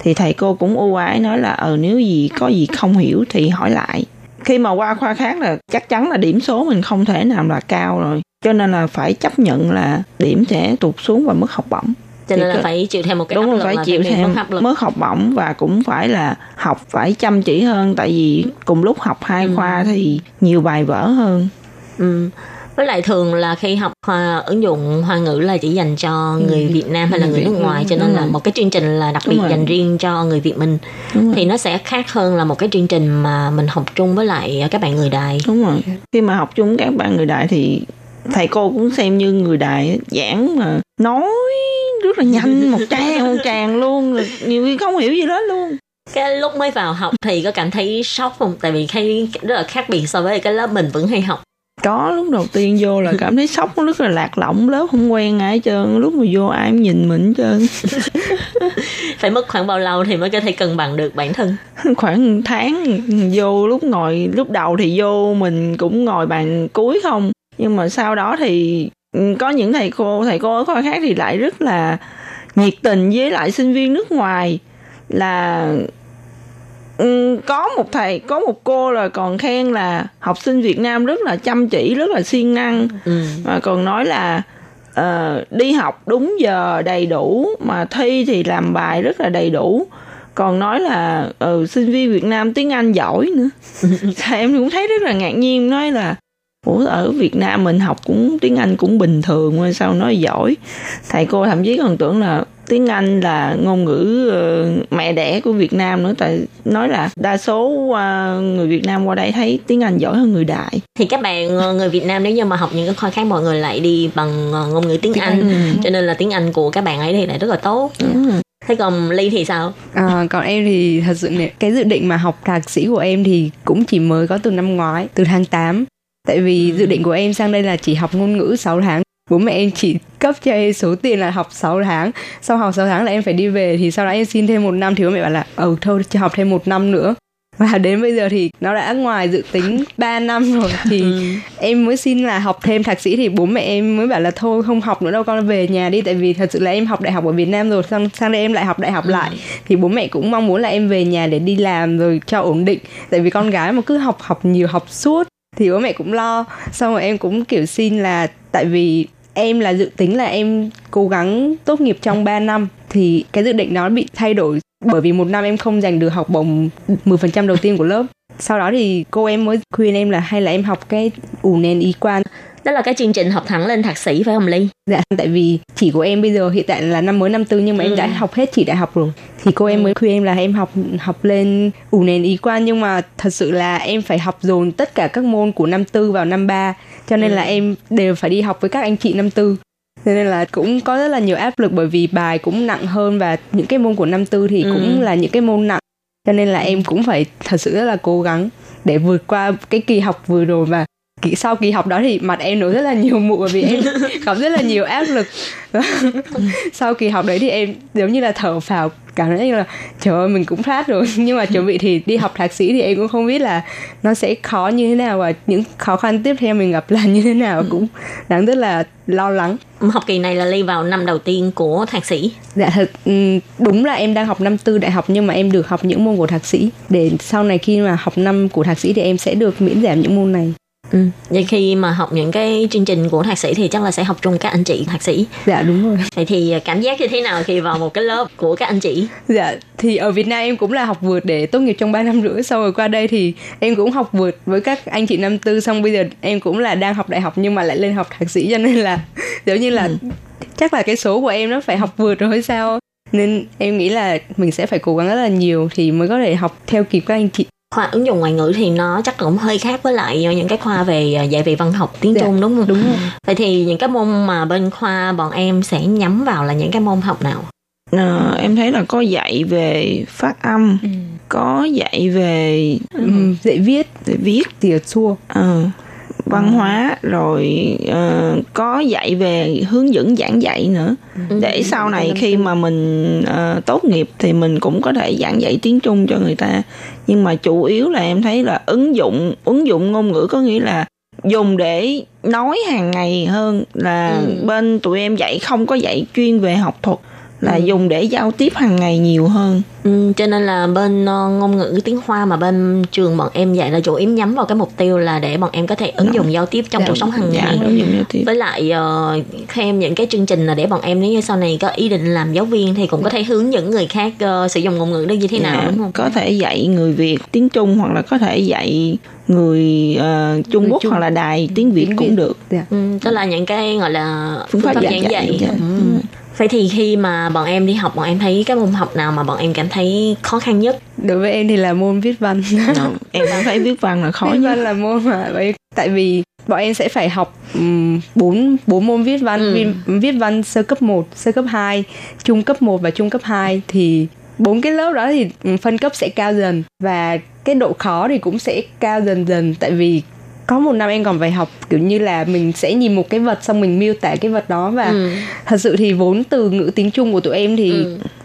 thì thầy cô cũng ưu ái nói là nếu gì có gì không hiểu thì hỏi lại. Khi mà qua khoa khác là chắc chắn là điểm số mình không thể nào là cao rồi, cho nên là phải chấp nhận là điểm sẽ tụt xuống và mất học bổng. Cho nên là phải chịu thêm một cái áp lực, phải chịu thêm mất học bổng, và cũng phải là học phải chăm chỉ hơn, tại vì cùng lúc học hai khoa thì nhiều bài vở hơn. Với lại thường là khi học khoa ứng dụng Hoa ngữ là chỉ dành cho người Việt Nam hay là người nước ngoài, cho nên là một cái chương trình là đặc biệt dành riêng cho người Việt mình, thì nó sẽ khác hơn là một cái chương trình mà mình học chung với lại các bạn người Đài. Đúng rồi. Khi mà học chung các bạn người Đài thì thầy cô cũng xem như người Đài, giảng mà nói rất là nhanh, một trang luôn, nhiều khi không hiểu gì đó luôn. Cái lúc mới vào học thì có cảm thấy sốc không? Tại vì thấy rất là khác biệt so với cái lớp mình vẫn hay học. Có, lúc đầu tiên vô là cảm thấy sốc, rất là lạc lõng, lớp không quen ai hết trơn, lúc mà vô ai cũng nhìn mình hết trơn. Phải mất khoảng bao lâu thì mới có thể cân bằng được bản thân? Khoảng tháng vô, lúc đầu thì vô mình cũng ngồi bàn cuối không, nhưng mà sau đó thì có những thầy cô ở khoa khác thì lại rất là nhiệt tình với lại sinh viên nước ngoài. Là có một cô là còn khen là học sinh Việt Nam rất là chăm chỉ, rất là siêng năng, mà còn nói là đi học đúng giờ đầy đủ, mà thi thì làm bài rất là đầy đủ, còn nói là sinh viên Việt Nam tiếng Anh giỏi nữa. Em cũng thấy rất là ngạc nhiên, nói là ủa, ở Việt Nam mình học cũng tiếng Anh cũng bình thường thôi, sao nói giỏi. Thầy cô thậm chí còn tưởng là tiếng Anh là ngôn ngữ mẹ đẻ của Việt Nam nữa, tại nói là đa số người Việt Nam qua đây thấy tiếng Anh giỏi hơn người Đại. Thì các bạn người Việt Nam nếu như mà học những cái khoa khác, mọi người lại đi bằng ngôn ngữ tiếng Anh. Cho nên là tiếng Anh của các bạn ấy thì lại rất là tốt. Thế còn Ly thì sao? Còn em thì thật sự cái dự định mà học thạc sĩ của em thì cũng chỉ mới có từ năm ngoái, từ tháng 8. Tại vì dự định của em sang đây là chỉ học ngôn ngữ 6 tháng. Bố mẹ em chỉ cấp cho em số tiền là học 6 tháng. Sau học 6 tháng là em phải đi về. Thì sau đó em xin thêm 1 năm thì bố mẹ bảo là thôi cho học thêm 1 năm nữa. Và đến bây giờ thì nó đã ngoài dự tính 3 năm rồi. Thì em mới xin là học thêm thạc sĩ. Thì bố mẹ em mới bảo là thôi không học nữa đâu, con về nhà đi. Tại vì thật sự là em học đại học ở Việt Nam rồi, sang đây em lại học đại học lại. Thì bố mẹ cũng mong muốn là em về nhà để đi làm rồi cho ổn định. Tại vì con gái mà cứ học nhiều, học suốt thì bố mẹ cũng lo. Xong rồi em cũng kiểu xin là, tại vì em là dự tính là em cố gắng tốt nghiệp trong 3 năm, thì cái dự định đó bị thay đổi bởi vì 1 năm em không giành được học bổng 10% đầu tiên của lớp. Sau đó thì cô em mới khuyên em là hay là em học cái UNEN y quan. Đó là cái chương trình học thẳng lên thạc sĩ phải không Ly? Dạ, tại vì chỉ của em bây giờ hiện tại là năm mới năm tư, nhưng mà em đã học hết chỉ đại học rồi. Thì cô em mới khuyên em là em học lên UNEN y quan, nhưng mà thật sự là em phải học dồn tất cả các môn của năm tư vào năm ba, cho nên là em đều phải đi học với các anh chị năm tư. Thế nên là cũng có rất là nhiều áp lực bởi vì bài cũng nặng hơn, và những cái môn của năm tư thì cũng là những cái môn nặng. Cho nên là em cũng phải thật sự rất là cố gắng để vượt qua cái kỳ học vừa rồi, và sau kỳ học đó thì mặt em nổi rất là nhiều mụn bởi vì em gặp rất là nhiều áp lực. Sau kỳ học đấy thì em giống như là thở phào, cảm thấy như là trời ơi mình cũng phát rồi. Nhưng mà chuẩn bị thì đi học thạc sĩ thì em cũng không biết là nó sẽ khó như thế nào và những khó khăn tiếp theo mình gặp là như thế nào, cũng đáng rất là lo lắng. Học kỳ này là Ly vào năm đầu tiên của thạc sĩ. Dạ thật, đúng là em đang học năm tư đại học nhưng mà em được học những môn của thạc sĩ, để sau này khi mà học năm của thạc sĩ thì em sẽ được miễn giảm những môn này. Ừ. Vậy khi mà học những cái chương trình của thạc sĩ thì chắc là sẽ học chung các anh chị thạc sĩ. Dạ đúng rồi. Vậy thì cảm giác như thế nào khi vào một cái lớp của các anh chị? Dạ thì ở Việt Nam em cũng là học vượt để tốt nghiệp trong 3 năm rưỡi, sau rồi qua đây thì em cũng học vượt với các anh chị năm tư, xong bây giờ em cũng là đang học đại học nhưng mà lại lên học thạc sĩ, cho nên là giống như là chắc là cái số của em nó phải học vượt rồi hay sao, nên em nghĩ là mình sẽ phải cố gắng rất là nhiều thì mới có thể học theo kịp các anh chị. Khoa ứng dụng ngoại ngữ thì nó chắc cũng hơi khác với lại những cái khoa về dạy về văn học tiếng Trung đúng không? Đúng rồi. Vậy thì những cái môn mà bên khoa bọn em sẽ nhắm vào là những cái môn học nào? Em thấy là có dạy về phát âm, có dạy về dạy viết tiểu xua, văn hóa, rồi có dạy về hướng dẫn giảng dạy nữa, để sau này khi mà mình tốt nghiệp thì mình cũng có thể giảng dạy tiếng Trung cho người ta. Nhưng mà chủ yếu là em thấy là ứng dụng ngôn ngữ, có nghĩa là dùng để nói hàng ngày hơn là bên tụi em dạy không có dạy chuyên về học thuật, là dùng để giao tiếp hàng ngày nhiều hơn. Cho nên là bên ngôn ngữ tiếng Hoa mà bên trường bọn em dạy là chủ yếu nhắm vào cái mục tiêu là để bọn em có thể ứng dụng giao tiếp trong cuộc sống hàng ngày. Với lại thêm những cái chương trình là để bọn em nếu như sau này có ý định làm giáo viên thì cũng có thể hướng dẫn người khác sử dụng ngôn ngữ đó như thế nào, đúng không? Có thể dạy người Việt tiếng Trung, hoặc là có thể dạy người Trung Quốc hoặc là Đài tiếng Việt cũng được. Tức là những cái gọi là phương pháp giảng dạy. Vậy thì khi mà bọn em đi học, bọn em thấy cái môn học nào mà bọn em cảm thấy khó khăn nhất? Đối với em thì là môn viết văn. Em cảm thấy viết văn là khó nhất. Viết văn là môn mà tại vì bọn em sẽ phải học 4 môn viết văn. Viết văn sơ cấp 1, sơ cấp 2, trung cấp 1 và trung cấp 2. Thì 4 cái lớp đó thì phân cấp sẽ cao dần và cái độ khó thì cũng sẽ cao dần. Tại vì có một năm em còn phải học kiểu như là mình sẽ nhìn một cái vật xong mình miêu tả cái vật đó. Và thật sự thì vốn từ ngữ tiếng Trung của tụi em thì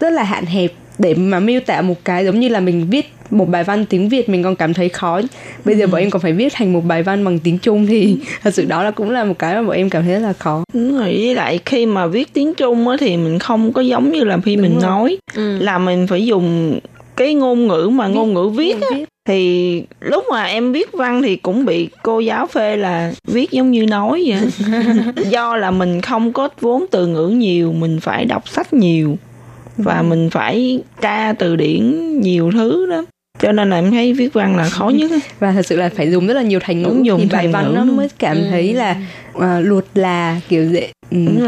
rất là hạn hẹp, để mà miêu tả một cái giống như là mình viết một bài văn tiếng Việt mình còn cảm thấy khó, bây giờ bọn em còn phải viết thành một bài văn bằng tiếng Trung thì thật sự đó là cũng là một cái mà bọn em cảm thấy rất là khó. Đúng rồi, với lại khi mà viết tiếng Trung á thì mình không có giống như là khi mình nói, là mình phải dùng cái ngôn ngữ mà ngôn ngữ viết. Thì lúc mà em viết văn thì cũng bị cô giáo phê là viết giống như nói vậy. Do là mình không có vốn từ ngữ nhiều, mình phải đọc sách nhiều và mình phải tra từ điển nhiều thứ đó. Cho nên là em thấy viết văn là khó nhất. Và thật sự là phải dùng rất là nhiều thành ngữ thì bài văn nó mới cảm thấy là luột là kiểu dễ.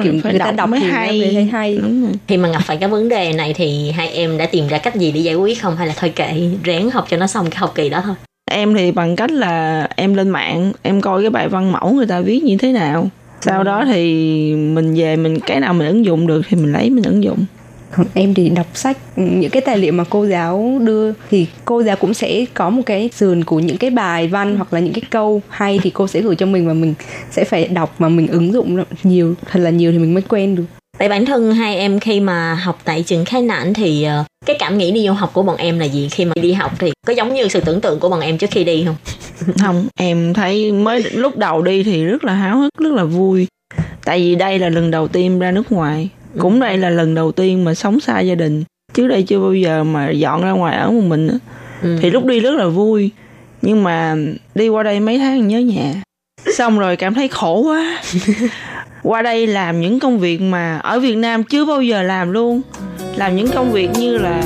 Kiểu người ta đọc mới hay. Đúng rồi. Khi mà gặp phải cái vấn đề này thì hai em đã tìm ra cách gì để giải quyết không? Hay là thôi kệ, ráng học cho nó xong cái học kỳ đó thôi? Em thì bằng cách là em lên mạng, em coi cái bài văn mẫu người ta viết như thế nào. Sau đó thì mình về, mình cái nào mình ứng dụng được thì mình lấy mình ứng dụng. Còn em thì đọc sách, những cái tài liệu mà cô giáo đưa thì cô giáo cũng sẽ có một cái sườn của những cái bài văn hoặc là những cái câu hay thì cô sẽ gửi cho mình và mình sẽ phải đọc mà mình ứng dụng nhiều, thật là nhiều thì mình mới quen được. Tại bản thân hai em khi mà học tại trường Khai Nản thì cái cảm nghĩ đi du học của bọn em là gì? Khi mà đi học thì có giống như sự tưởng tượng của bọn em trước khi đi không? Không, em thấy mới lúc đầu đi thì rất là háo hức, rất là vui. Tại vì đây là lần đầu tiên ra nước ngoài. Cũng đây là lần đầu tiên mà sống xa gia đình. Chứ đây chưa bao giờ mà dọn ra ngoài ở một mình nữa. Thì lúc đi rất là vui. Nhưng mà đi qua đây mấy tháng nhớ nhà. Xong rồi cảm thấy khổ quá. Qua đây làm những công việc mà ở Việt Nam chưa bao giờ làm luôn. Làm những công việc như là...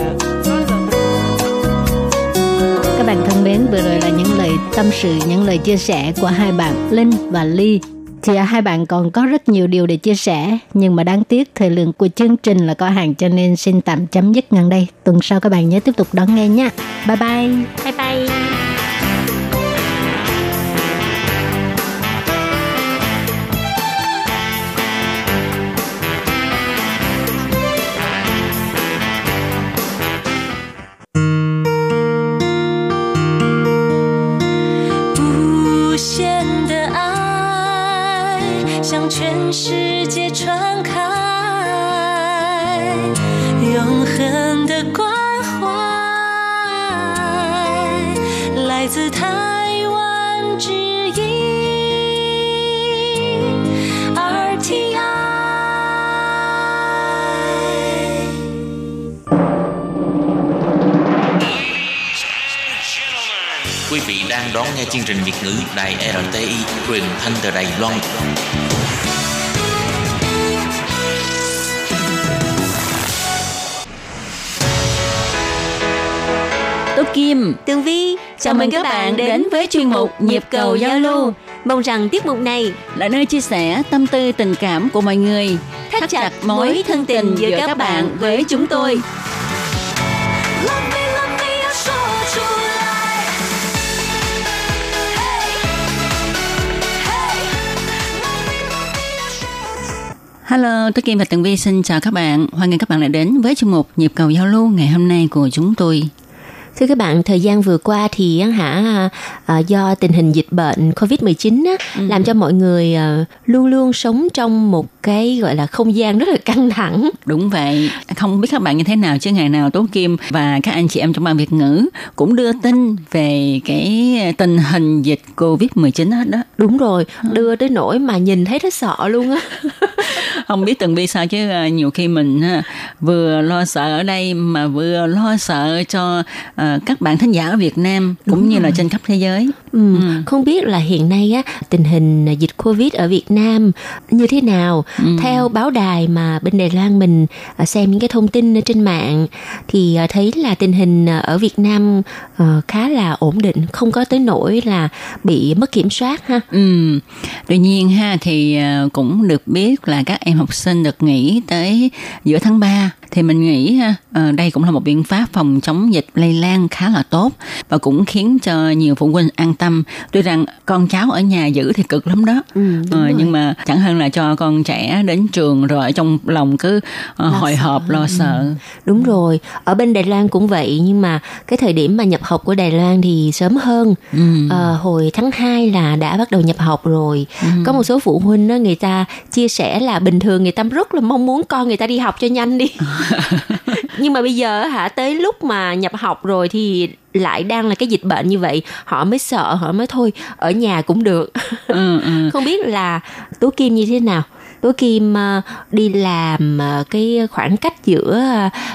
Các bạn thân mến, vừa rồi là những lời tâm sự, những lời chia sẻ của hai bạn Linh và Ly. Thì hai bạn còn có rất nhiều điều để chia sẻ, nhưng mà đáng tiếc thời lượng của chương trình là có hạn, cho nên xin tạm chấm dứt ngang đây. Tuần sau các bạn nhớ tiếp tục đón nghe nha. Bye bye. Bye bye. Quý vị đang đón nghe chương trình Việt ngữ Đài RTI truyền thanh từ Đài Loan. Tố Kim, Tường Vi, chào mừng các bạn đến với chuyên mục Nhịp cầu giao lưu. Mong rằng tiết mục này là nơi chia sẻ tâm tư tình cảm của mọi người, thắt chặt mối thân tình giữa các bạn với chúng tôi. Hello, Tố Kim và Tường Vi xin chào các bạn. Hoan nghênh các bạn đã đến với chương mục Nhịp cầu giao lưu ngày hôm nay của chúng tôi. Thưa các bạn, thời gian vừa qua thì do tình hình dịch bệnh COVID-19 làm cho mọi người luôn luôn sống trong một cái gọi là không gian rất là căng thẳng. Đúng vậy. Không biết các bạn như thế nào chứ ngày nào Tố Kim và các anh chị em trong ban Việt ngữ cũng đưa tin về cái tình hình dịch COVID-19 hết đó. Đúng rồi, đưa tới nỗi mà nhìn thấy rất sợ luôn á. Không biết Tường Vi sao chứ nhiều khi mình vừa lo sợ ở đây mà vừa lo sợ cho các bạn thính giả ở Việt Nam cũng như là trên khắp thế giới. Không biết là hiện nay á, tình hình dịch Covid ở Việt Nam như thế nào. Theo báo đài mà bên Đài Loan mình xem những cái thông tin trên mạng thì thấy là tình hình ở Việt Nam khá là ổn định, không có tới nỗi là bị mất kiểm soát ha. Tuy nhiên ha thì cũng được biết là các em học sinh được nghỉ tới giữa tháng 3 thì mình nghĩ đây cũng là một biện pháp phòng chống dịch lây lan khá là tốt và cũng khiến cho nhiều phụ huynh an tâm. Tuy rằng con cháu ở nhà giữ thì cực lắm đó, nhưng mà chẳng hơn là cho con trẻ đến trường rồi trong lòng cứ hồi hộp lo sợ. Đúng rồi, ở bên Đài Loan cũng vậy, nhưng mà cái thời điểm mà nhập học của Đài Loan thì sớm hơn. Hồi tháng 2 là đã bắt đầu nhập học rồi. Có một số phụ huynh đó, người ta chia sẻ là bình thường người ta rất là mong muốn con người ta đi học cho nhanh đi. Nhưng mà bây giờ tới lúc mà nhập học rồi thì lại đang là cái dịch bệnh như vậy, họ mới sợ, họ mới thôi ở nhà cũng được. Không biết là Tố Kim như thế nào? Tố Kim đi làm, cái khoảng cách giữa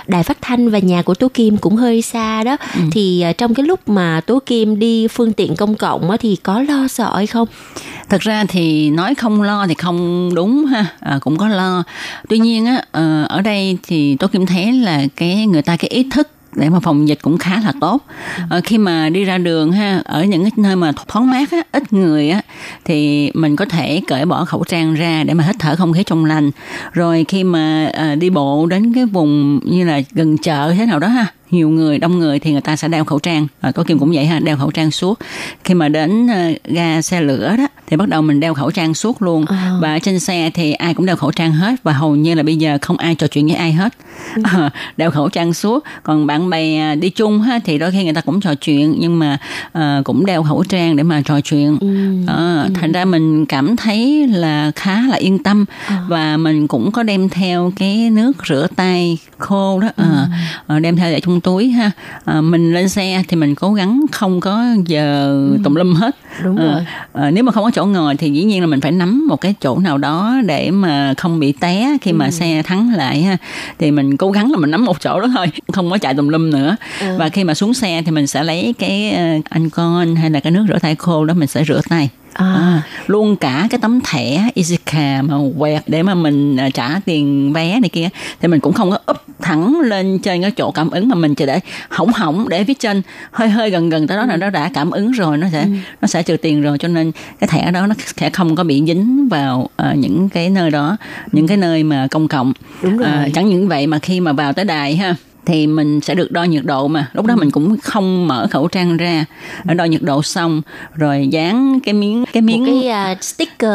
đài phát thanh và nhà của Tố Kim cũng hơi xa đó. Thì trong cái lúc mà Tố Kim đi phương tiện công cộng thì có lo sợ hay không? Thật ra thì nói không lo thì không đúng ha, cũng có lo. Tuy nhiên á, ở đây thì Tố Kim thấy là cái người ta cái ý thức để mà phòng dịch cũng khá là tốt. Khi mà đi ra đường ha, ở những cái nơi mà thoáng mát á, ít người á, thì mình có thể cởi bỏ khẩu trang ra để mà hít thở không khí trong lành. Rồi khi mà đi bộ đến cái vùng như là gần chợ thế nào đó ha, nhiều người, đông người thì người ta sẽ đeo khẩu trang. Tố Kim cũng vậy ha, đeo khẩu trang suốt. Khi mà đến ga xe lửa đó thì bắt đầu mình đeo khẩu trang suốt luôn. Và trên xe thì ai cũng đeo khẩu trang hết và hầu như là bây giờ không ai trò chuyện với ai hết. Đeo khẩu trang suốt. Còn bạn bè đi chung ha thì đôi khi người ta cũng trò chuyện nhưng mà cũng đeo khẩu trang để mà trò chuyện. Thành ra mình cảm thấy là khá là yên tâm. Và mình cũng có đem theo cái nước rửa tay khô đó, đem theo để trong túi ha. Mình lên xe thì mình cố gắng không có giờ tùm lum hết. Đúng rồi. Nếu mà không có chỗ ngồi thì dĩ nhiên là mình phải nắm một cái chỗ nào đó để mà không bị té khi mà xe thắng lại ha. Thì mình cố gắng là mình nắm một chỗ đó thôi, không có chạy tùm lum nữa. Và khi mà xuống xe thì mình sẽ lấy cái ancon hay là cái nước rửa tay khô đó, mình sẽ rửa tay. Luôn cả cái tấm thẻ Izika mà quẹt để mà mình trả tiền vé này kia thì mình cũng không có úp thẳng lên trên cái chỗ cảm ứng mà mình chỉ để hỏng để phía trên hơi gần tới đó là nó đã cảm ứng rồi, nó sẽ trừ tiền rồi, cho nên cái thẻ đó nó sẽ không có bị dính vào những cái nơi đó, những cái nơi mà công cộng. Đúng rồi. Chẳng những vậy mà khi mà vào tới đài ha thì mình sẽ được đo nhiệt độ mà. Lúc đó mình cũng không mở khẩu trang ra. Đo nhiệt độ xong rồi dán cái miếng một cái sticker.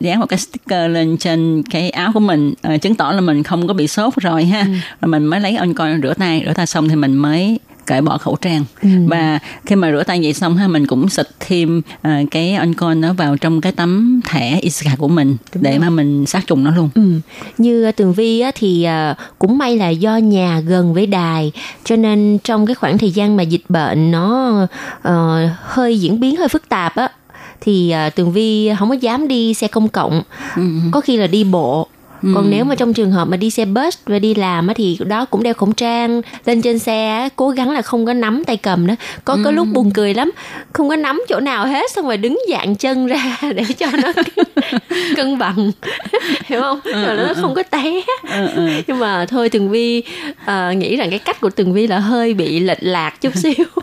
Dán một cái sticker lên trên cái áo của mình, chứng tỏ là mình không có bị sốt rồi ha. Rồi mình mới lấy ancon rửa tay xong thì mình mới cởi bỏ khẩu trang. Và khi mà rửa tay vậy xong ha, mình cũng xịt thêm cái Oncon nó vào trong cái tấm thẻ Isca của mình. Đúng để rồi. Mà mình sát trùng nó luôn. Như Tường Vi á, thì cũng may là do nhà gần với đài, cho nên trong cái khoảng thời gian mà dịch bệnh nó hơi diễn biến hơi phức tạp á, thì Tường Vi không có dám đi xe công cộng, có khi là đi bộ. Còn nếu mà trong trường hợp mà đi xe bus và đi làm á, thì đó cũng đeo khẩu trang, lên trên xe cố gắng là không có nắm tay cầm đó. Có lúc buồn cười lắm, không có nắm chỗ nào hết, xong rồi đứng dạng chân ra để cho nó cân bằng, hiểu không? Rồi nó không có té. Nhưng mà thôi, Tường Vi nghĩ rằng cái cách của Tường Vi là hơi bị lệch lạc chút xíu.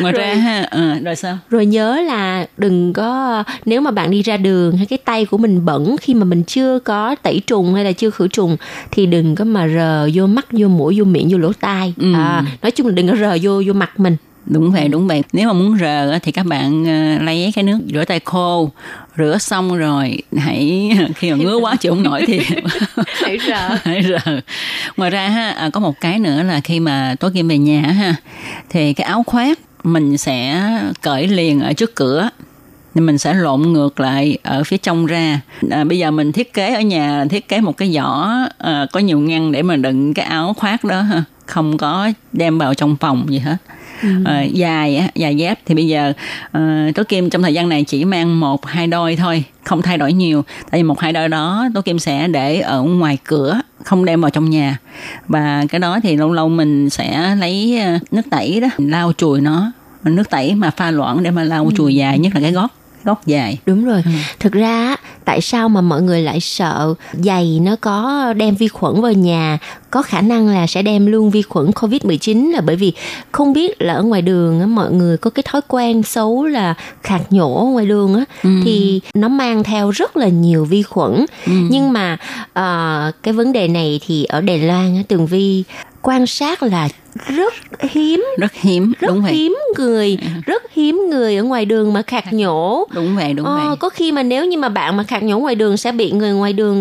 Ngoài ra ha, rồi sao? Rồi nhớ là đừng có, nếu mà bạn đi ra đường hay cái tay của mình bẩn khi mà mình chưa có tẩy trùng hay là chưa khử trùng, thì đừng có mà rờ vô mắt, vô mũi, vô miệng, vô lỗ tai. Nói chung là đừng có rờ vô mặt mình. Đúng vậy, đúng vậy. Nếu mà muốn rờ thì các bạn lấy cái nước rửa tay khô, rửa xong rồi hãy, khi mà ngứa quá chịu không nổi thì hãy rờ. Ngoài ra ha, có một cái nữa là khi mà Tố Kim về nhà ha, thì cái áo khoác mình sẽ cởi liền ở trước cửa, nên mình sẽ lộn ngược lại ở phía trong ra. Bây giờ mình thiết kế ở nhà, thiết kế một cái giỏ có nhiều ngăn để mà đựng cái áo khoác đó ha, không có đem vào trong phòng gì hết. Dài dép thì bây giờ Tố Kim trong thời gian này chỉ mang 1-2 đôi thôi, không thay đổi nhiều, tại vì 1-2 đôi đó Tố Kim sẽ để ở ngoài cửa, không đem vào trong nhà. Và cái đó thì lâu lâu mình sẽ lấy nước tẩy đó lau chùi nó, nước tẩy mà pha loãng để mà lau chùi dài, nhất là cái gót dài. Đúng rồi. Thực ra tại sao mà mọi người lại sợ giày nó có đem vi khuẩn vào nhà, có khả năng là sẽ đem luôn vi khuẩn COVID-19, là bởi vì không biết là ở ngoài đường mọi người có cái thói quen xấu là khạc nhổ ngoài đường á, thì nó mang theo rất là nhiều vi khuẩn. Nhưng mà cái vấn đề này thì ở Đài Loan Tường Vi quan sát là rất hiếm người ở ngoài đường mà khạc nhổ. Đúng vậy. Có khi mà nếu như mà bạn mà khạc nhổ ngoài đường sẽ bị người ngoài đường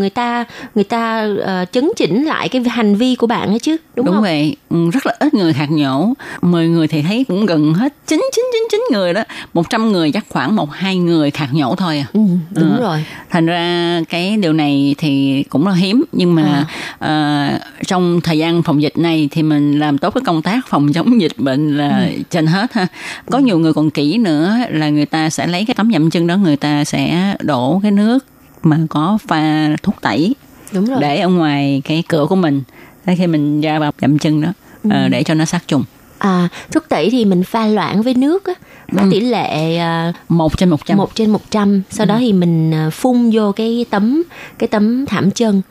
người ta chấn chỉnh lại cái hành vi của bạn ấy chứ, đúng không? Vậy rất là ít người khạc nhổ, 10 người thì thấy cũng gần hết 9 người đó, 100 người chắc khoảng 1-2 người khạc nhổ thôi à. Đúng rồi. Thành ra cái điều này thì cũng là hiếm, nhưng mà trong thời gian phòng dịch này thì mình làm tốt cái công tác phòng chống dịch bệnh là trên hết ha. Có nhiều người còn kỹ nữa là người ta sẽ lấy cái tấm dặm chân đó, người ta sẽ đổ cái nước mà có pha thuốc tẩy, đúng rồi, để ở ngoài cái cửa của mình khi mình ra vào dặm chân đó, để cho nó sát trùng. Thuốc tẩy thì mình pha loãng với nước á, với tỷ lệ 1/100. 1/100. Sau đó thì mình phun vô cái tấm thảm chân.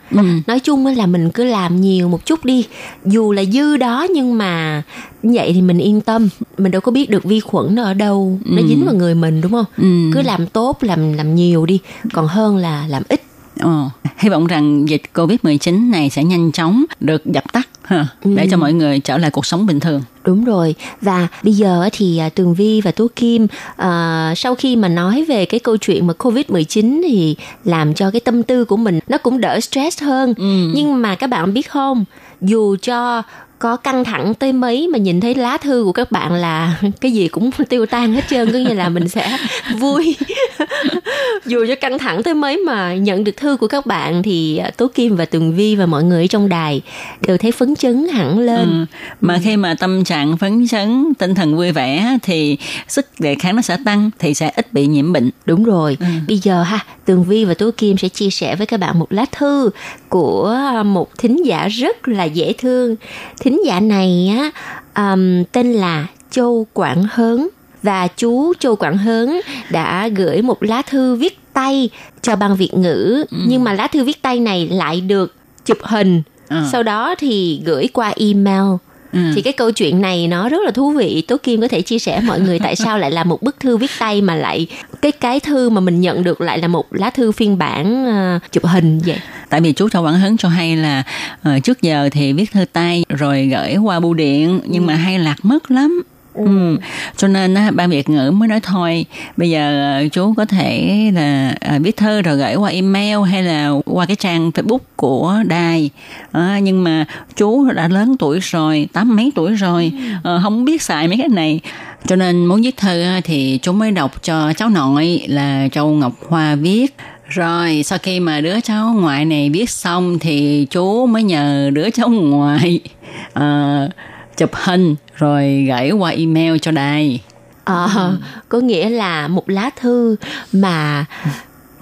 Nói chung là mình cứ làm nhiều một chút đi, dù là dư đó nhưng mà vậy thì mình yên tâm, mình đâu có biết được vi khuẩn nó ở đâu, nó dính vào người mình, đúng không? Cứ làm tốt, làm nhiều đi, còn hơn là làm ít. Hy vọng rằng dịch COVID-19 này sẽ nhanh chóng được dập tắt để cho mọi người trở lại cuộc sống bình thường. Đúng rồi. Và bây giờ thì Tường Vi và Tố Kim, sau khi mà nói về cái câu chuyện mà COVID-19 thì làm cho cái tâm tư của mình nó cũng đỡ stress hơn. Nhưng mà các bạn biết không, dù cho có căng thẳng tới mấy mà nhìn thấy lá thư của các bạn là cái gì cũng tiêu tan hết trơn, cứ như là mình sẽ vui. Dù cho căng thẳng tới mấy mà nhận được thư của các bạn thì Tố Kim và Tường Vi và mọi người trong đài đều thấy phấn chấn hẳn lên. Mà khi mà tâm trạng phấn chấn, tinh thần vui vẻ thì sức đề kháng nó sẽ tăng, thì sẽ ít bị nhiễm bệnh. Đúng rồi. Bây giờ ha, Tường Vi và Tố Kim sẽ chia sẻ với các bạn một lá thư của một thính giả rất là dễ thương. Thính giả này á, tên là Châu Quảng Hớn, và chú Châu Quảng Hớn đã gửi một lá thư viết tay cho ban Việt ngữ, nhưng mà lá thư viết tay này lại được chụp hình, sau đó thì gửi qua email. Thì cái câu chuyện này nó rất là thú vị. Tố Kim có thể chia sẻ mọi người tại sao lại là một bức thư viết tay mà lại cái thư mà mình nhận được lại là một lá thư phiên bản chụp hình vậy? Tại vì chú Châu Quảng Hấn cho hay là trước giờ thì viết thư tay rồi gửi qua bưu điện, nhưng mà hay lạc mất lắm. Ừ. Cho nên ban Việt ngữ mới nói thôi bây giờ chú có thể là viết thơ rồi gửi qua email hay là qua cái trang Facebook của đài, nhưng mà chú đã lớn tuổi rồi, 80 mấy tuổi rồi, không biết xài mấy cái này, cho nên muốn viết thơ thì chú mới đọc cho cháu nội là Châu Ngọc Hoa viết. Rồi sau khi mà đứa cháu ngoại này viết xong thì chú mới nhờ đứa cháu ngoại chụp hình rồi gửi qua email cho đài. Có nghĩa là một lá thư mà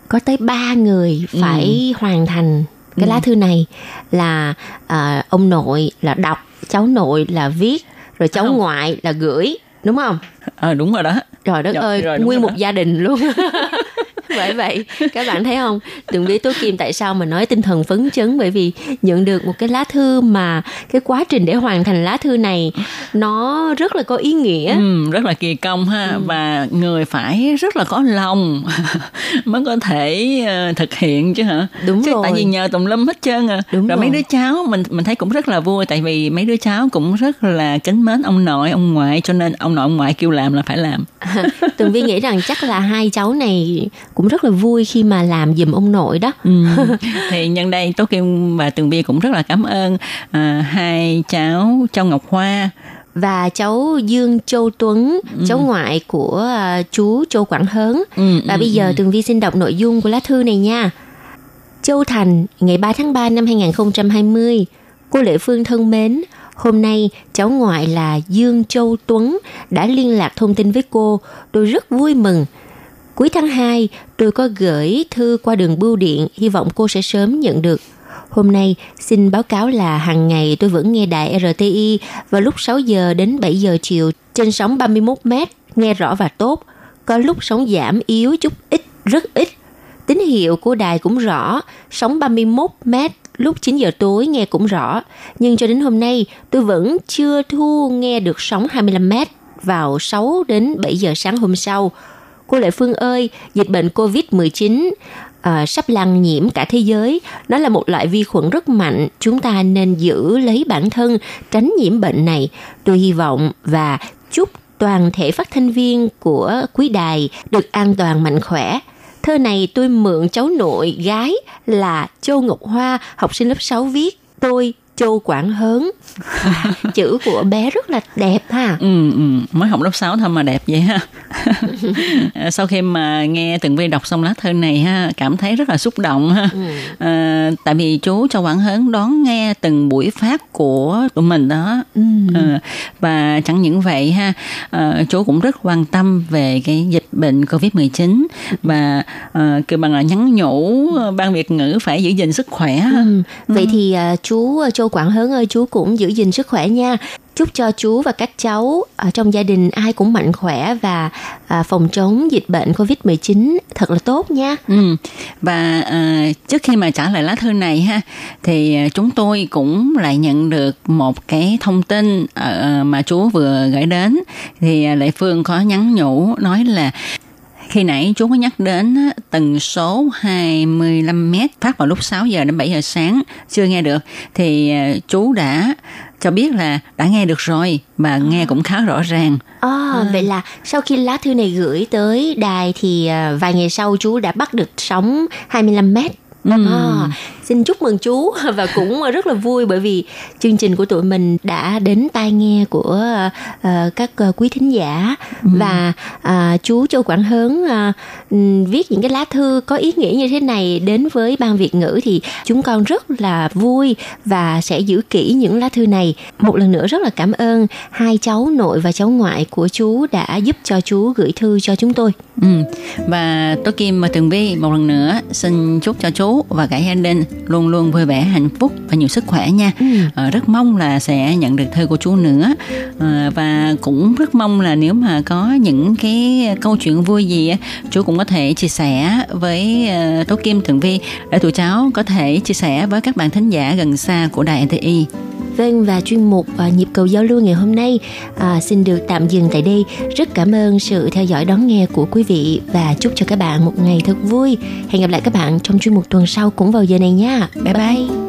có tới 3 người phải hoàn thành cái lá thư này, là ông nội là đọc, cháu nội là viết, rồi cháu ngoại là gửi, đúng không? Đúng rồi đó. Trời đất ơi, nguyên một gia đình luôn. Bởi vậy, các bạn thấy không? Đừng biết Tố Kim tại sao mà nói tinh thần phấn chấn, bởi vì nhận được một cái lá thư mà cái quá trình để hoàn thành lá thư này nó rất là có ý nghĩa. Rất là kỳ công ha. Và người phải rất là có lòng mới có thể thực hiện chứ hả? Đúng chứ rồi. Tại vì nhờ tùm lum hết trơn à. Đúng rồi, rồi mấy đứa cháu mình thấy cũng rất là vui, tại vì mấy đứa cháu cũng rất là kính mến ông nội, ông ngoại, cho nên ông nội, ông ngoại kêu làm là phải làm. Tường Vi nghĩ rằng chắc là 2 cháu này cũng rất là vui khi mà làm giùm ông nội đó. Thì nhân đây Tố Kim và Tường Vi cũng rất là cảm ơn 2 cháu Châu Ngọc Hoa và cháu Dương Châu Tuấn, cháu ngoại của chú Châu Quảng Hớn. Và bây giờ Tường Vi xin đọc nội dung của lá thư này nha. Châu Thành, ngày 3 tháng 3 năm 2020. Cô Lệ Phương thân mến, hôm nay cháu ngoại là Dương Châu Tuấn đã liên lạc thông tin với cô. Tôi rất vui mừng. Cuối tháng 2, tôi có gửi thư qua đường bưu điện, hy vọng cô sẽ sớm nhận được. Hôm nay, xin báo cáo là hàng ngày tôi vẫn nghe đài RTI vào lúc 6 giờ đến 7 giờ chiều trên sóng 31m, nghe rõ và tốt. Có lúc sóng giảm yếu chút ít, rất ít. Tín hiệu của đài cũng rõ, sóng 31m lúc 9 giờ tối nghe cũng rõ. Nhưng cho đến hôm nay, tôi vẫn chưa thu nghe được sóng 25m vào 6 đến 7 giờ sáng hôm sau. Cô Lệ Phương ơi, dịch bệnh COVID-19 sắp lan nhiễm cả thế giới. Nó là một loại vi khuẩn rất mạnh. Chúng ta nên giữ lấy bản thân, tránh nhiễm bệnh này. Tôi hy vọng và chúc toàn thể phát thanh viên của quý đài được an toàn mạnh khỏe. Thơ này tôi mượn cháu nội gái là Châu Ngọc Hoa, học sinh lớp 6 viết. Tôi Châu Quảng Hớn. Chữ của bé rất là đẹp ha. Mới học lớp 6 thôi mà đẹp vậy ha. Sau khi mà nghe Tường Vi đọc xong lá thư này ha, cảm thấy rất là xúc động ha. Tại vì chú Châu Quảng Hớn đón nghe từng buổi phát của tụi mình đó. Và chẳng những vậy ha, chú cũng rất quan tâm về cái dịch bệnh COVID-19 và kêu bằng là nhắn nhủ ban Việt ngữ phải giữ gìn sức khỏe ha. Vậy thì chú Châu Quảng Hớn ơi, chú cũng giữ gìn sức khỏe nha. Chúc cho chú và các cháu ở trong gia đình ai cũng mạnh khỏe và phòng chống dịch bệnh COVID-19 thật là tốt nha. Và trước khi mà trả lời lá thư này ha, thì chúng tôi cũng lại nhận được một cái thông tin mà chú vừa gửi đến. Thì Lệ Phương có nhắn nhủ nói là khi nãy chú có nhắc đến tần số 25m phát vào lúc 6 giờ đến 7 giờ sáng chưa nghe được, thì chú đã cho biết là đã nghe được rồi mà nghe cũng khá rõ ràng. Vậy là sau khi lá thư này gửi tới đài thì vài ngày sau chú đã bắt được sóng 25m. Xin chúc mừng chú và cũng rất là vui bởi vì chương trình của tụi mình đã đến tai nghe của các quý thính giả. Và chú Châu Quảng Hớn viết những cái lá thư có ý nghĩa như thế này đến với ban Việt ngữ thì chúng con rất là vui và sẽ giữ kỹ những lá thư này. Một lần nữa rất là cảm ơn 2 cháu nội và cháu ngoại của chú đã giúp cho chú gửi thư cho chúng tôi. Và Tố Kim và Tường Vi một lần nữa xin chúc cho chú và cả gia đình luôn luôn vui vẻ, hạnh phúc và nhiều sức khỏe nha. Rất mong là sẽ nhận được thư của chú nữa. Và cũng rất mong là nếu mà có những cái câu chuyện vui gì chú cũng có thể chia sẻ với Tố Kim, Tường Vi để tụi cháu có thể chia sẻ với các bạn thính giả gần xa của đài RTI. Vâng, và chuyên mục Nhịp cầu giao lưu ngày hôm nay xin được tạm dừng tại đây. Rất cảm ơn sự theo dõi đón nghe của quý vị và chúc cho các bạn một ngày thật vui. Hẹn gặp lại các bạn trong chuyên mục tuần sau cũng vào giờ này nha. Bye bye.